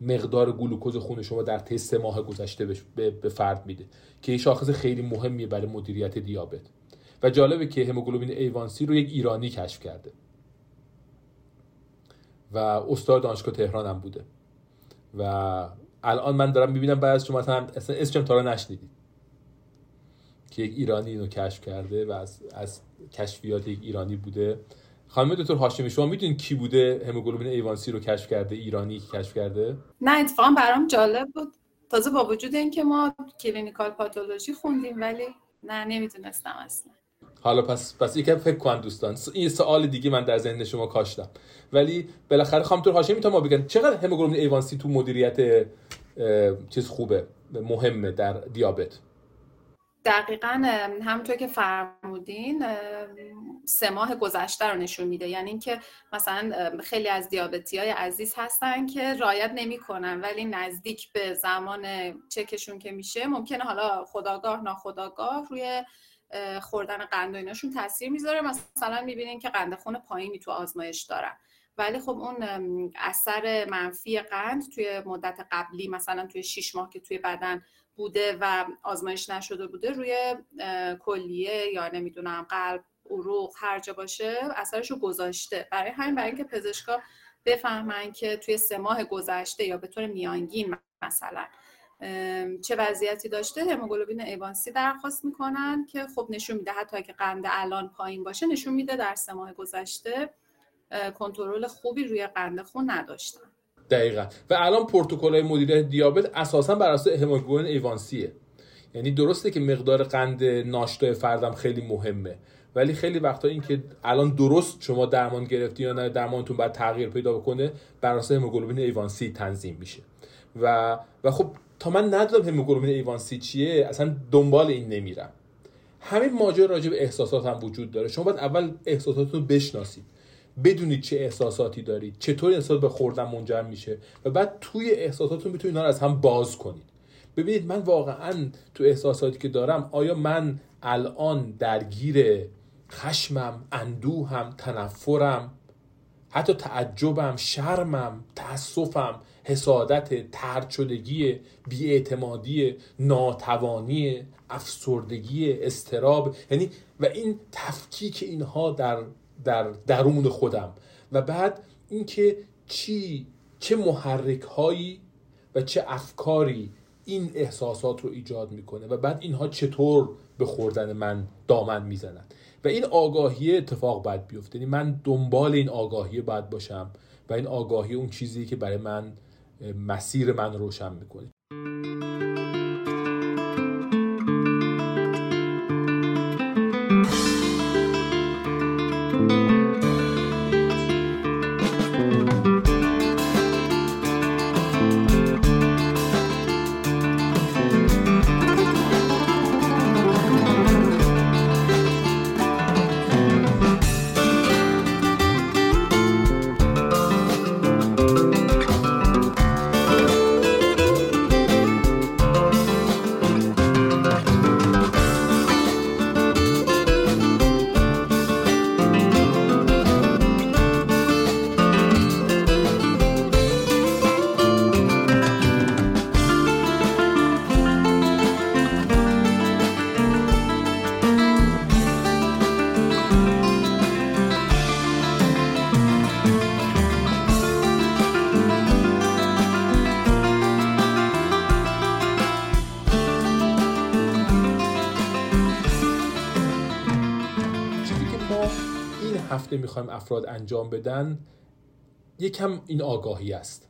مقدار گلوکوز خون شما در طی 3 ماه گذشته به فرد میده که این شاخص خیلی مهمیه برای مدیریت دیابت. و جالبه که هموگلوبین ایوانسی رو یک ایرانی کشف کرده و استاد دانشگاه تهران هم بوده و الان من دارم میبینم بعضی شما اصلا اسمش تا الان نشنیدید که یک ایرانی اینو کشف کرده و از کشفیات یک ایرانی بوده. خانم دکتر هاشمی شما میدونید کی بوده هموگلوبین ایوانسی رو کشف کرده؟ ایرانی کشف کرده؟ نه اتفاقا برام جالب بود، تازه با وجود این که ما کلینیکال پاتولوژی خوندیم ولی نه نمیدونستم اصلا. حالا پس یکم فکر کن دوستان، این سوال دیگه من در ذهن شما کاشتم ولی بالاخره خانم دکتر هاشمی تا ما بگن چقدر هموگلوبین ایوانسی تو مدیریت چیز خوبه، مهمه در دیابت؟ دقیقاً همونطور که فرمودین 3 ماه گذشته رو نشون میده، یعنی اینکه مثلا خیلی از دیابتی‌های عزیز هستن که رعایت نمی‌کنن ولی نزدیک به زمان چکشون که میشه ممکنه حالا خودآگاه ناخودآگاه روی خوردن قند و ایناشون تاثیر میذاره. مثلا میبینین که قند خون پایینی تو آزمایش دارن ولی خب اون اثر منفی قند توی مدت قبلی مثلا توی 6 ماه که توی بدن بوده و آزمایش نشده بوده روی کلیه یا نمیدونم قلب، عروق، هر جا باشه اثرشو گذاشته. برای همین برای اینکه پزشکا بفهمن که توی 3 ماه گذشته یا به طور میانگین مثلا چه وضعیتی داشته هموگلوبین ایوانسی درخواست میکنن که خب نشون میده حتی اگه قند الان پایین باشه نشون میده در 3 ماه گذشته کنترل خوبی روی قند خون نداشتن. دقیقاً. و الان پروتکل‌های مدیریت دیابت اساساً بر اساس هموگلوبین ایوانسیه. یعنی درسته که مقدار قند ناشتای فردم خیلی مهمه ولی خیلی وقتا این که الان درست شما درمان گرفتی یا نه درمانتون بعد تغییر پیدا بکنه بر اساس هموگلوبین ایوانسی تنظیم میشه. و خب تا من ندونم هموگلوبین ایوانسی چیه اصلا دنبال این نمیرم. همین ماجرا راجع به احساسات هم وجود داره. شما باید اول احساساتتون رو بشناسید، بدونید چه احساساتی دارید، چطور احساس به خوردن منجر میشه و بعد توی احساساتتون میتونید اینا رو از هم باز کنید. ببینید من واقعاً تو احساساتی که دارم آیا من الان درگیر خشمم، اندوهم، تنفرم، حتی تعجبم، شرمم، تأسفم، حسادت، طردشدگی، بی‌اعتمادی، ناتوانی، افسردگی، اضطراب، یعنی و این تفکیک اینها در درون خودم و بعد اینکه چه محرک هایی و چه افکاری این احساسات رو ایجاد میکنه و بعد اینها چطور به خوردن من دامن میزنن و این آگاهی اتفاق باید بیفته. یعنی من دنبال این آگاهی باید باشم و این آگاهی اون چیزی که برای من مسیر من روشن میکنه. میخوایم افراد انجام بدن یکم این آگاهی است،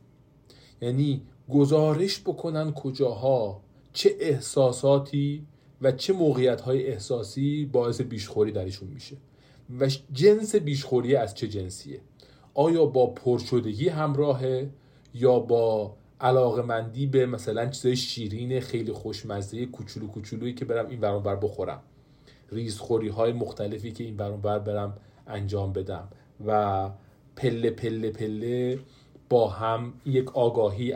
یعنی گزارش بکنن کجاها چه احساساتی و چه موقعیت‌های احساسی باعث بیشخوری درشون میشه و جنس بیشخوری از چه جنسیه، آیا با پرشدگی همراهه یا با علاقمندی به مثلا چیزای شیرین خیلی خوشمزه کوچولو کوچولویی که برم این ور اون ور بخورم ریزخوری‌های مختلفی که این برون بر برم انجام بدم و پله پله پله با هم یک آگاهی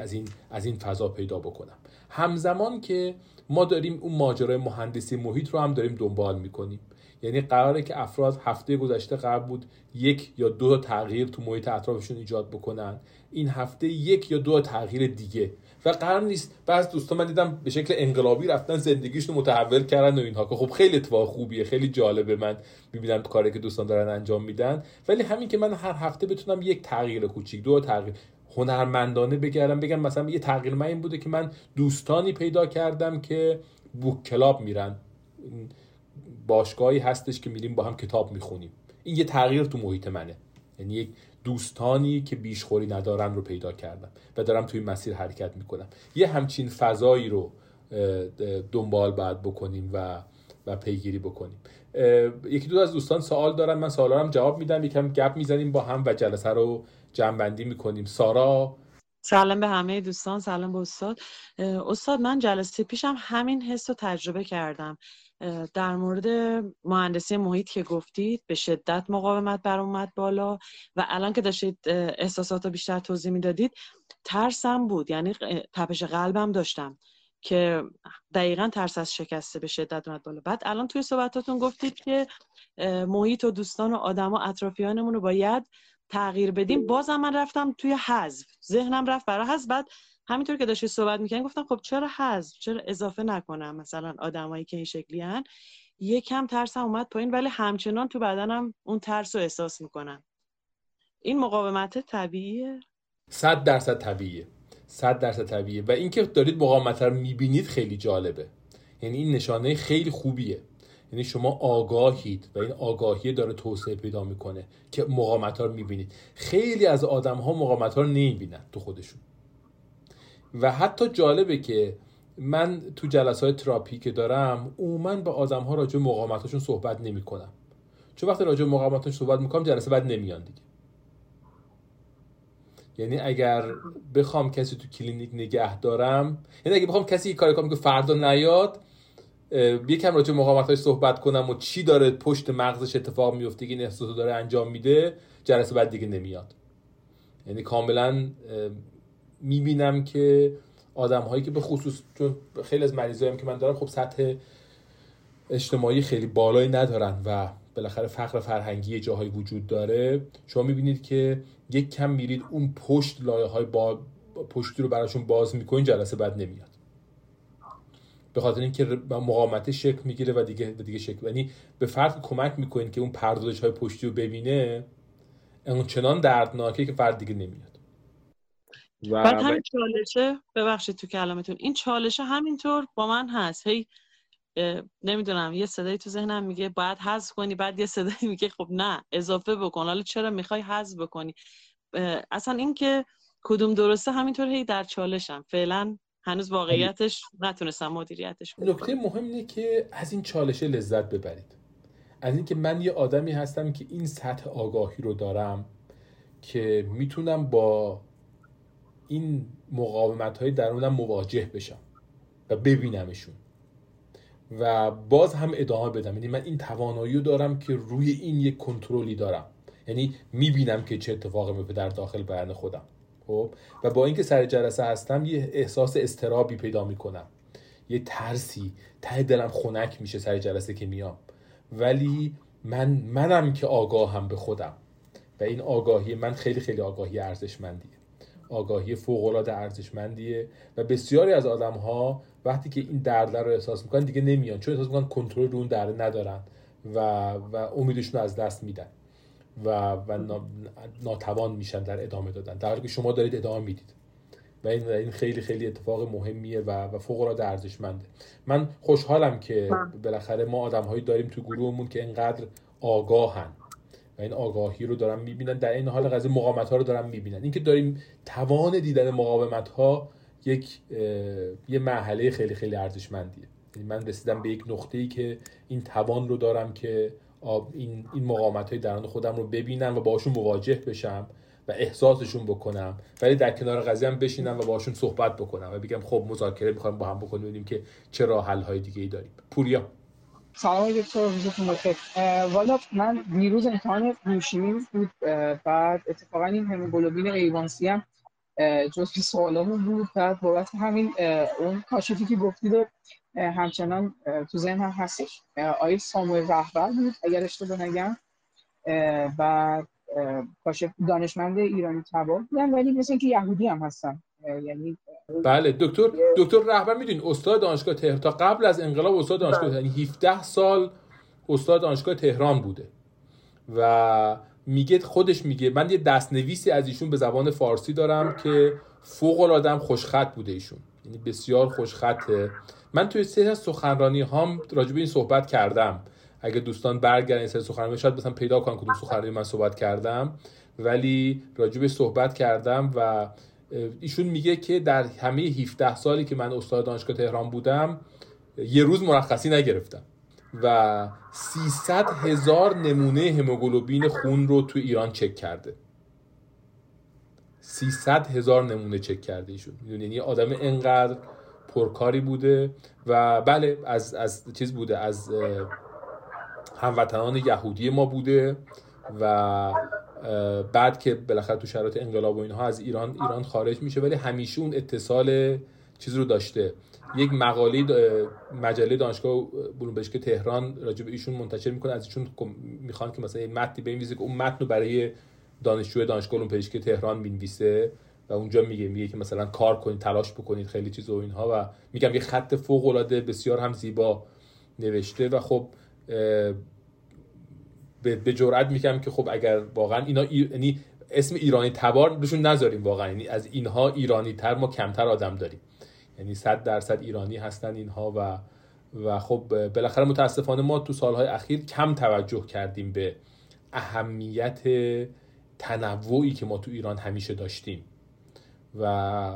از این فضا پیدا بکنم. همزمان که ما داریم اون ماجرای مهندسی محیط رو هم داریم دنبال میکنیم، یعنی قراره که افراد هفته گذشته قرار بود 1 یا 2 تغییر تو محیط اطرافشون ایجاد بکنن، این هفته 1 یا 2 تغییر دیگه، و قرار نیست بعضی دوستا من دیدم به شکل انقلابی رفتن زندگیشون متحول کردن و اینها، که خب خیلی اتفاق خوبیه، خیلی جالبه، من میبینم کاری که دوستان دارن انجام میدن. ولی همین که من هر هفته بتونم 1 تغییر کوچیک، 2 تغییر هنرمندانه بگم مثلا یه تغییر من این بوده که من دوستانی پیدا کردم که بوک کلاب میرن، باشگاهی هستش که میریم با هم کتاب میخونیم، این یه تغییر تو محیط منه، یعنی یک دوستانی که بیشخوری ندارن رو پیدا کردم و دارم توی مسیر حرکت میکنم. یه همچین فضایی رو دنبال باید بکنیم و پیگیری بکنیم. یکی دو از دوستان سوال دارن، من سوالا رو هم جواب میدم، یکم گپ میزنیم با هم و جلسه رو جمع بندی میکنیم. سارا، سلام به همه دوستان، سلام به استاد. استاد من جلسه پیشم همین حس رو تجربه کردم در مورد مهندسی محیط که گفتید، به شدت مقاومت بر اومد بالا و الان که داشتید احساسات رو بیشتر توضیح میدادید ترسم بود، یعنی تپش قلبم داشتم که دقیقاً ترس از شکسته به شدت اومد بالا. بعد الان توی صحبتاتون گفتید که محیط و دوستان و آدم و اطرافیانمون رو باید تغییر بدیم، بازم من رفتم توی حذف، ذهنم رفت برای حذف. بعد همینطور که داشتی صحبت میکنی گفتم خب چرا حذف، چرا اضافه نکنم مثلا آدمایی که این شکلی هن. یکم ترسم اومد پایین ولی همچنان تو بدنم اون ترس رو احساس میکنم. این مقاومت طبیعیه؟ 100% طبیعیه، 100% طبیعیه. و اینکه دارید مقاومت رو میبینید خیلی جالبه، یعنی این نشانه خیلی خوبیه، یعنی شما آگاهید و این آگاهی داره توسعه پیدا میکنه که مقاومت‌ها رو میبینید. خیلی از آدم‌ها مقاومت‌ها رو نمیبینن تو خودشون و حتی جالبه که من تو جلسات تراپی که دارم عموماً با آدم‌ها راجع به مقاومت‌هاشون صحبت نمی‌کنم، چون وقتی راجع به مقاومت‌هاش صحبت می‌کنم جلسه بعد نمیان دیگه. یعنی اگر بخوام کسی تو کلینیک نگه دارم، یعنی اگه بخوام کسی کاری کنم که فردا نیاد، یکم راجع به مقاومت‌هاش صحبت کنم و چی داره پشت مغزش اتفاق میفته که این احساسو داره انجام میده، جلسه بعد دیگه نمیاد. یعنی کاملا میبینم که آدم‌هایی که به خصوص چون خیلی از مریضایی که من دارم خب سطح اجتماعی خیلی بالایی ندارن و بالاخره فقر فرهنگی جاهایی وجود داره، شما میبینید که یک کم میرید اون پشت، لایه‌های پشتی رو براشون باز می‌کنین، جلسه بعد نمیاد، به خاطر اینکه مقاومت شکل میگیره و دیگه شکل، یعنی به فرد کمک میکنین که اون پردازش‌های پشتی رو ببینه، اون چنان دردناکه که فرد دیگه نمیاد. بعد همین چالشه، ببخشید تو کلامتون، این چالشه همینطور با من هست، هی نمیدونم یه صدایی تو ذهنم میگه باید حذف کنی، بعد یه صدایی میگه خب نه اضافه بکن، حالا چرا میخوای حذف بکنی، اصلا این که کدوم درسته همینطور هی در چالشم، فعلا هنوز واقعیتش نتونستم مدیریتش کنم. نکته مهم اینه که از این چالشه لذت ببرید، از این که من یه آدمی هستم که این سطح آگاهی رو دارم که میتونم با این مقاومت‌های درونم مواجه بشم و ببینمشون و باز هم ادامه بدم. یعنی من این توانایی رو دارم که روی این یک کنترلی دارم، یعنی میبینم که چه اتفاقی میفته در داخل بدن خودم و با اینکه سر جلسه هستم یه احساس اضطرابی پیدا میکنم، یه ترسی، ته دلم خنک میشه سر جلسه که میام، ولی منم که آگاهم به خودم و این آگاهی من خیلی خیلی آگاهی ارزشمندیه، آگاهی فوق‌العاده ارزشمندیه و بسیاری از آدم‌ها وقتی که این درد رو احساس میکنن دیگه نمیان، چون احساس میکنن کنترل رو اون درد ندارن و امیدشون رو از دست میدن و ناتوان میشن در ادامه دادن، در حالی که شما دارید ادامه میدید و این خیلی خیلی اتفاق مهمیه و فوق‌العاده ارزشمنده. من خوشحالم که بالاخره ما آدم‌هایی داریم تو گروهمون که اینقدر آگاهن و این آگاهی رو دارن میبینن، در این حال قضیه مقاومت‌ها رو دارن میبینن. اینکه داریم توان دیدن مقاومت‌ها یه مرحله خیلی خیلی ارزشمندیه. من رسیدم به یک نقطه‌ای که این توان رو دارم که این مقاومت‌های درون خودم رو ببینم و باهاشون مواجه بشم و احساسشون بکنم، ولی در کنار قضیه هم بشینم و باهاشون صحبت بکنم و بگم خب مذاکره می‌خوایم با هم بکنیم، ببینیم که چه راه حل‌های دیگه‌ای داریم. پوریا سلام دکتر، روزتون بخیر. والا من دیروز امتحان بوشیمی بود، بعد اتفاقا این هموگلوبین ایوانسی هم جز به سوالامون بود. بعد بابت همین اون کاشفی که گفتید و همچنان تو ذهن هم هستش، آقای ساموئل راهبر بود اگر اشتباه نگم، و کاشف دانشمند ایرانی تبار بودن ولی مثل اینکه یهودی هم هستن. یعنی بله دکتر راهبر میدونید استاد دانشگاه تهران تا قبل از انقلاب، استاد دانشگاه تهران 17 سال استاد دانشگاه تهران بوده و میگه، خودش میگه من یه دستنویسی از ایشون به زبان فارسی دارم که فوق العاده خوشخط بوده ایشون، یعنی بسیار خوشخطه. من توی سری از سخنرانی هام راجع به این صحبت کردم، اگه دوستان برگردن سری سخنرانی شاید مثلا پیدا کنن کدوم سخنرانی من صحبت کردم، ولی راجع به صحبت کردم و ایشون میگه که در همه 17 سالی که من استاد دانشگاه تهران بودم یه روز مرخصی نگرفتم و 300,000 نمونه هموگلوبین خون رو تو ایران چک کرده. 300,000 نمونه چک کرده ایشون، یعنی آدم انقدر پرکاری بوده. و بله از چیز بوده، از هموطنان یهودی ما بوده و بعد که بالاخره تو شرایط انقلاب و اینها از ایران خارج میشه، ولی همیشه اون اتصال چیز رو داشته. یک مقاله مجله دانشگاه علوم پزشکی تهران راجع به ایشون منتشر میکنه، از ایشون میخوان که مثلا متنی بنویسه که اون متن رو برای دانشجو دانشگاه علوم پزشکی تهران بنویسه و اونجا میگه که مثلا کار کنید، تلاش بکنید، خیلی چیزا و اینها، و میگم یه خط فوق العاده بسیار هم زیبا نوشته. و خب به جرئت میگم که خب اگر واقعا اینا یعنی اسم ایرانی تبار بهشون نذاریم، واقعا یعنی از اینها ایرانی تر ما کمتر آدم داریم، یعنی 100% ایرانی هستن اینها. و خب بالاخره متاسفانه ما تو سالهای اخیر کم توجه کردیم به اهمیت تنوعی که ما تو ایران همیشه داشتیم و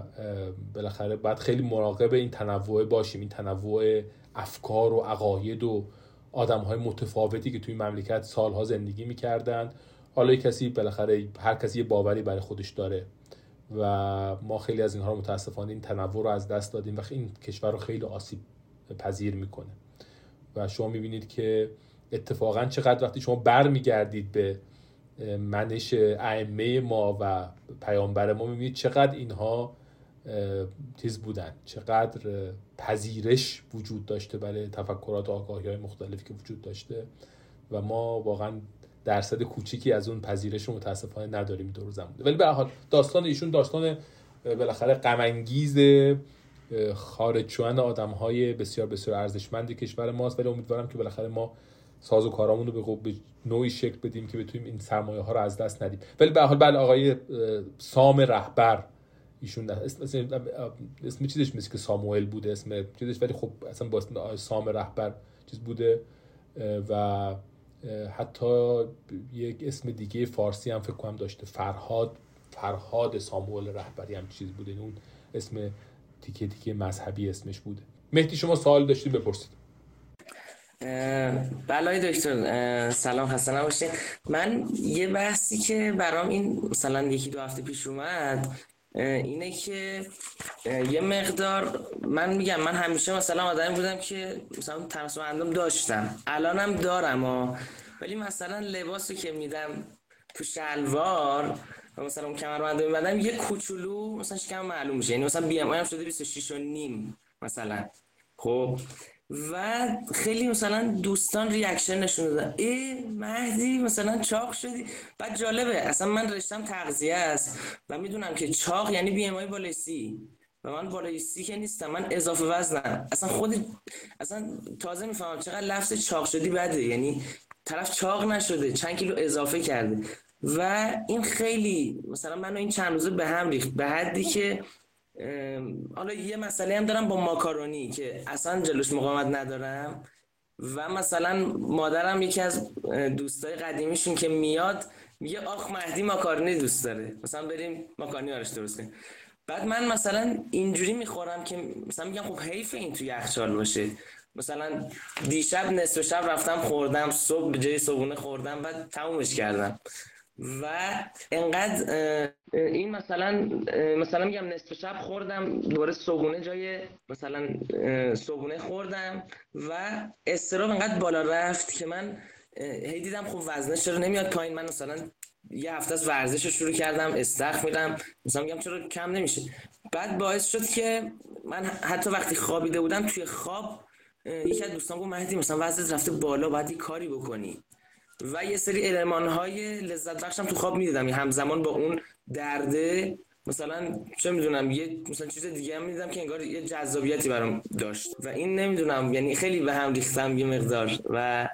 بالاخره باید خیلی مراقب این تنوع باشیم، این تنوع افکار و عقاید و آدم‌های متفاوتی که توی مملکت سالها زندگی می‌کردن. حالا کسی بالاخره هر کسی یه باوری برای خودش داره و ما خیلی از اینها رو متاسفانه این تنوع رو از دست دادیم و این کشور رو خیلی آسیب پذیر می‌کنه. و شما می‌بینید که اتفاقاً چقدر وقتی شما برمیگردید به منش ائمه ما و پیامبر ما می‌بینید چقدر اینها تیز بودن، چقدر پذیرش وجود داشته برای تفکرات و آگاهی‌های مختلفی که وجود داشته و ما واقعا درصد کوچیکی از اون پذیرش رو متاسفانه نداریم دور زمونه. ولی به هر حال داستان ایشون داستان بالاخره غم انگیز خارج شدن آدم‌های بسیار بسیار ارزشمند کشور ماست، ولی امیدوارم که بالاخره ما سازوکارامون رو به نوعی شکل بدیم که بتونیم این سرمایه‌ها رو از دست ندیم. ولی به هر حال بله آقای سام راهبر ایشون اسم چیزش مثل که ساموئل بوده اسم چیزش، ولی خب اصلا با سام راهبر چیز بوده و حتی یک اسم دیگه فارسی هم فکر کنم داشته، فرهاد ساموئل راهبری هم چیز بوده، اون اسم تیکه مذهبی اسمش بوده. مهدی شما سوال داشتی بپرسید. بله دکتر سلام، خسته نباشید. من یه بحثی که برام این مثلا 1-2 هفته پیش اومد اینه که یه مقدار من همیشه مثلا آدمی بودم که مثلا تناسب اندام داشتم، الانم دارم ولی مثلا لباسو که میدم تو شلوار و مثلا اون کمربند رو میبندم یه کوچولو مثلا شکم معلوم میشه، یعنی مثلا BMI هم شده 26.5 مثلا. خب و خیلی مثلا دوستان ریاکشن نشون دادن مهدی مثلا چاق شدی. بعد جالبه اصلا من رشتم تغذیه است و میدونم که چاق یعنی BMI بالای 30 و من بالای 30 که نیستم، من اضافه وزنم. اصلا تازه میفهمم چقدر لفظ چاق شدی بده، یعنی طرف چاق نشده چند کیلو اضافه کرده و این خیلی مثلا منو این چند روزه به هم ریخت، به حدی که حالا یه مسئله هم دارم با ماکارونی که اصلا جلوش مقاومت ندارم و مثلا مادرم یکی از دوستای قدیمیشون که میاد میگه آخ مهدی ماکارونی دوست داره، مثلا بریم ماکارونی براش درست کنیم. بعد من مثلا اینجوری میخورم که مثلا میگم خب حیف این تو یخچال باشه، مثلا دیشب نصف شب رفتم خوردم، صبح به جای صبحونه خوردم و تمومش کردم. و انقدر این مثلا میگم نصف شب خوردم، دوباره صبحونه جای مثلا صبحونه خوردم و استرام انقدر بالا رفت که من هی دیدم خب وزنه چرا نمیاد پایین. من مثلا یه هفته از ورزش رو شروع کردم، استخ میرم، مثلا میگم چرا کم نمیشه. بعد باعث شد که من حتی وقتی خوابیده بودم توی خواب یکی از دوستان گفت مهدی مثلا وزنت رفته بالا، باید یه کاری بکنی. و یه سری المان‌های لذت بخشم تو خواب می‌دیدم، همزمان با اون درده مثلا چه می‌دونم یه مثلا چیز دیگه هم می‌دیدم که انگار یه جذابیتی برام داشت و این نمی‌دونم یعنی خیلی به هم ریختم یه مقدار و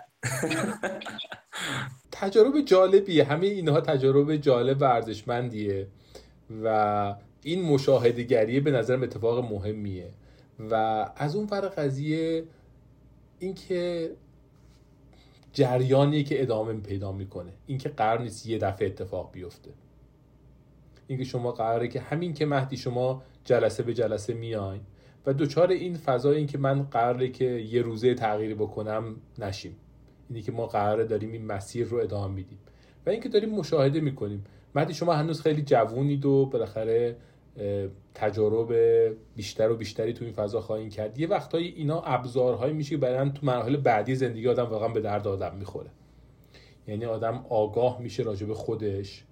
تجربه جالبیه. همه اینها تجربه جالب و ارزشمندیه و این مشاهده‌گریه به نظرم اتفاق مهمیه. و از اون ور قضیه این که جریانی که ادامه پیدا میکنه، این که قرار نیست یه دفعه اتفاق بیفته، این که شما قراره که همین که مهدی شما جلسه به جلسه میاین و دوچار این فضای این که من قراره که یه روزه تغییر بکنم نشیم، اینی که ما قراره داریم این مسیر رو ادامه میدیم و این که داریم مشاهده میکنیم. مهدی شما هنوز خیلی جوونید و بالاخره تجارب بیشتر و بیشتری تو این فضا خواهیم کرد. یه وقتایی اینا ابزارهایی میشه که برای تو مراحل بعدی زندگی آدم واقعا به درد آدم میخوره، یعنی آدم آگاه میشه راجب خودش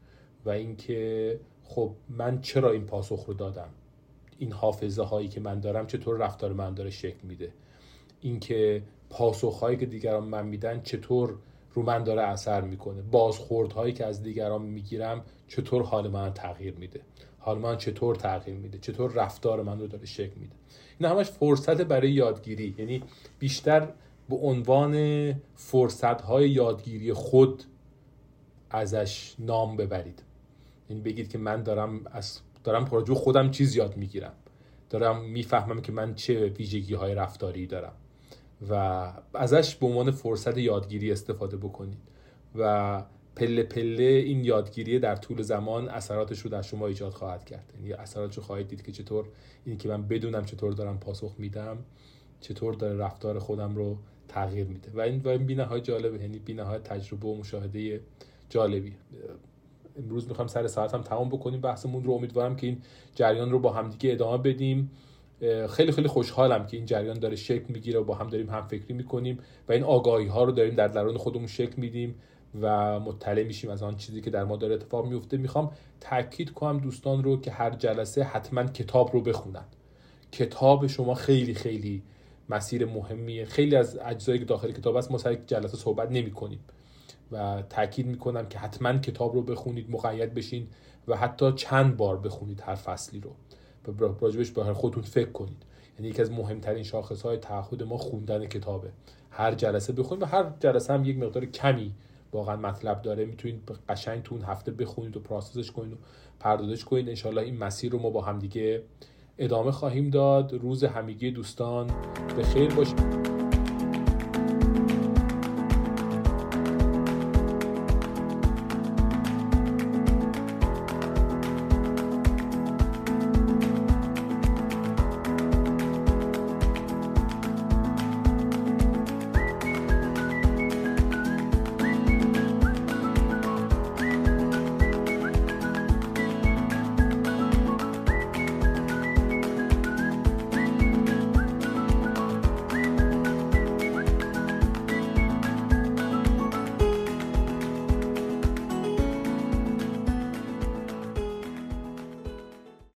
و اینکه خب من چرا این پاسخ رو دادم، این حافظه هایی که من دارم چطور رفتار من داره شکل میده، اینکه پاسخ هایی که دیگران من میدن چطور رو من داره اثر میکنه، بازخورد هایی که از دیگران میگیرم چطور حال من تغییر میده، حال من چطور تغییر میده، چطور رفتار من رو داره شکل میده. این همش فرصت برای یادگیری، یعنی بیشتر به عنوان فرصت های یادگیری خود ازش نام ببرید، یعنی بگید که من دارم پروژه خودم چیز یاد میگیرم، دارم میفهمم که من چه ویژگی های رفتاری دارم و ازش به عنوان فرصت یادگیری استفاده بکنید و پله پله این یادگیری در طول زمان اثراتش رو در شما ایجاد خواهد کرد. یعنی اثراتش رو خواهید دید که چطور این که من بدونم چطور دارم پاسخ میدم چطور داره رفتار خودم رو تغییر میده و این بی‌نهایت جالبه، یعنی بی‌نهایت تجربه و مشاهده جالبیه. امروز میخوام سر ساعت هم تمام بکنیم بحثمون رو، امیدوارم که این جریان رو با همدیگه ادامه بدیم. خیلی خیلی خوشحالم که این جریان داره شکل میگیره و با هم داریم هم فکری میکنیم و این آگاهی ها رو داریم در درون خودمون شکل میدیم و مطلع میشیم از آن چیزی که در ما داره اتفاق میفته. میخوام تاکید کنم دوستان رو که هر جلسه حتما کتاب رو بخونن. کتاب شما خیلی خیلی مسیر مهمیه، خیلی از اجزایی که داخل کتاب است ما سر جلسه صحبت نمیکنیم و تاکید میکنم که حتما کتاب رو بخونید، مقید بشین و حتی چند بار بخونید هر فصلی رو و راجبش به خودتون فکر کنید. یعنی یکی از مهمترین شاخصهای تعهد ما خوندن کتابه، هر جلسه بخونید و هر جلسه هم یک مقدار کمی واقعا مطلب داره میتونید قشنگ تو اون هفته بخونید و پروسسش کنید و پردازش کنید. انشالله این مسیر رو ما با هم دیگه ادامه خواهیم داد. روز همگی دوستان به خیر باشید.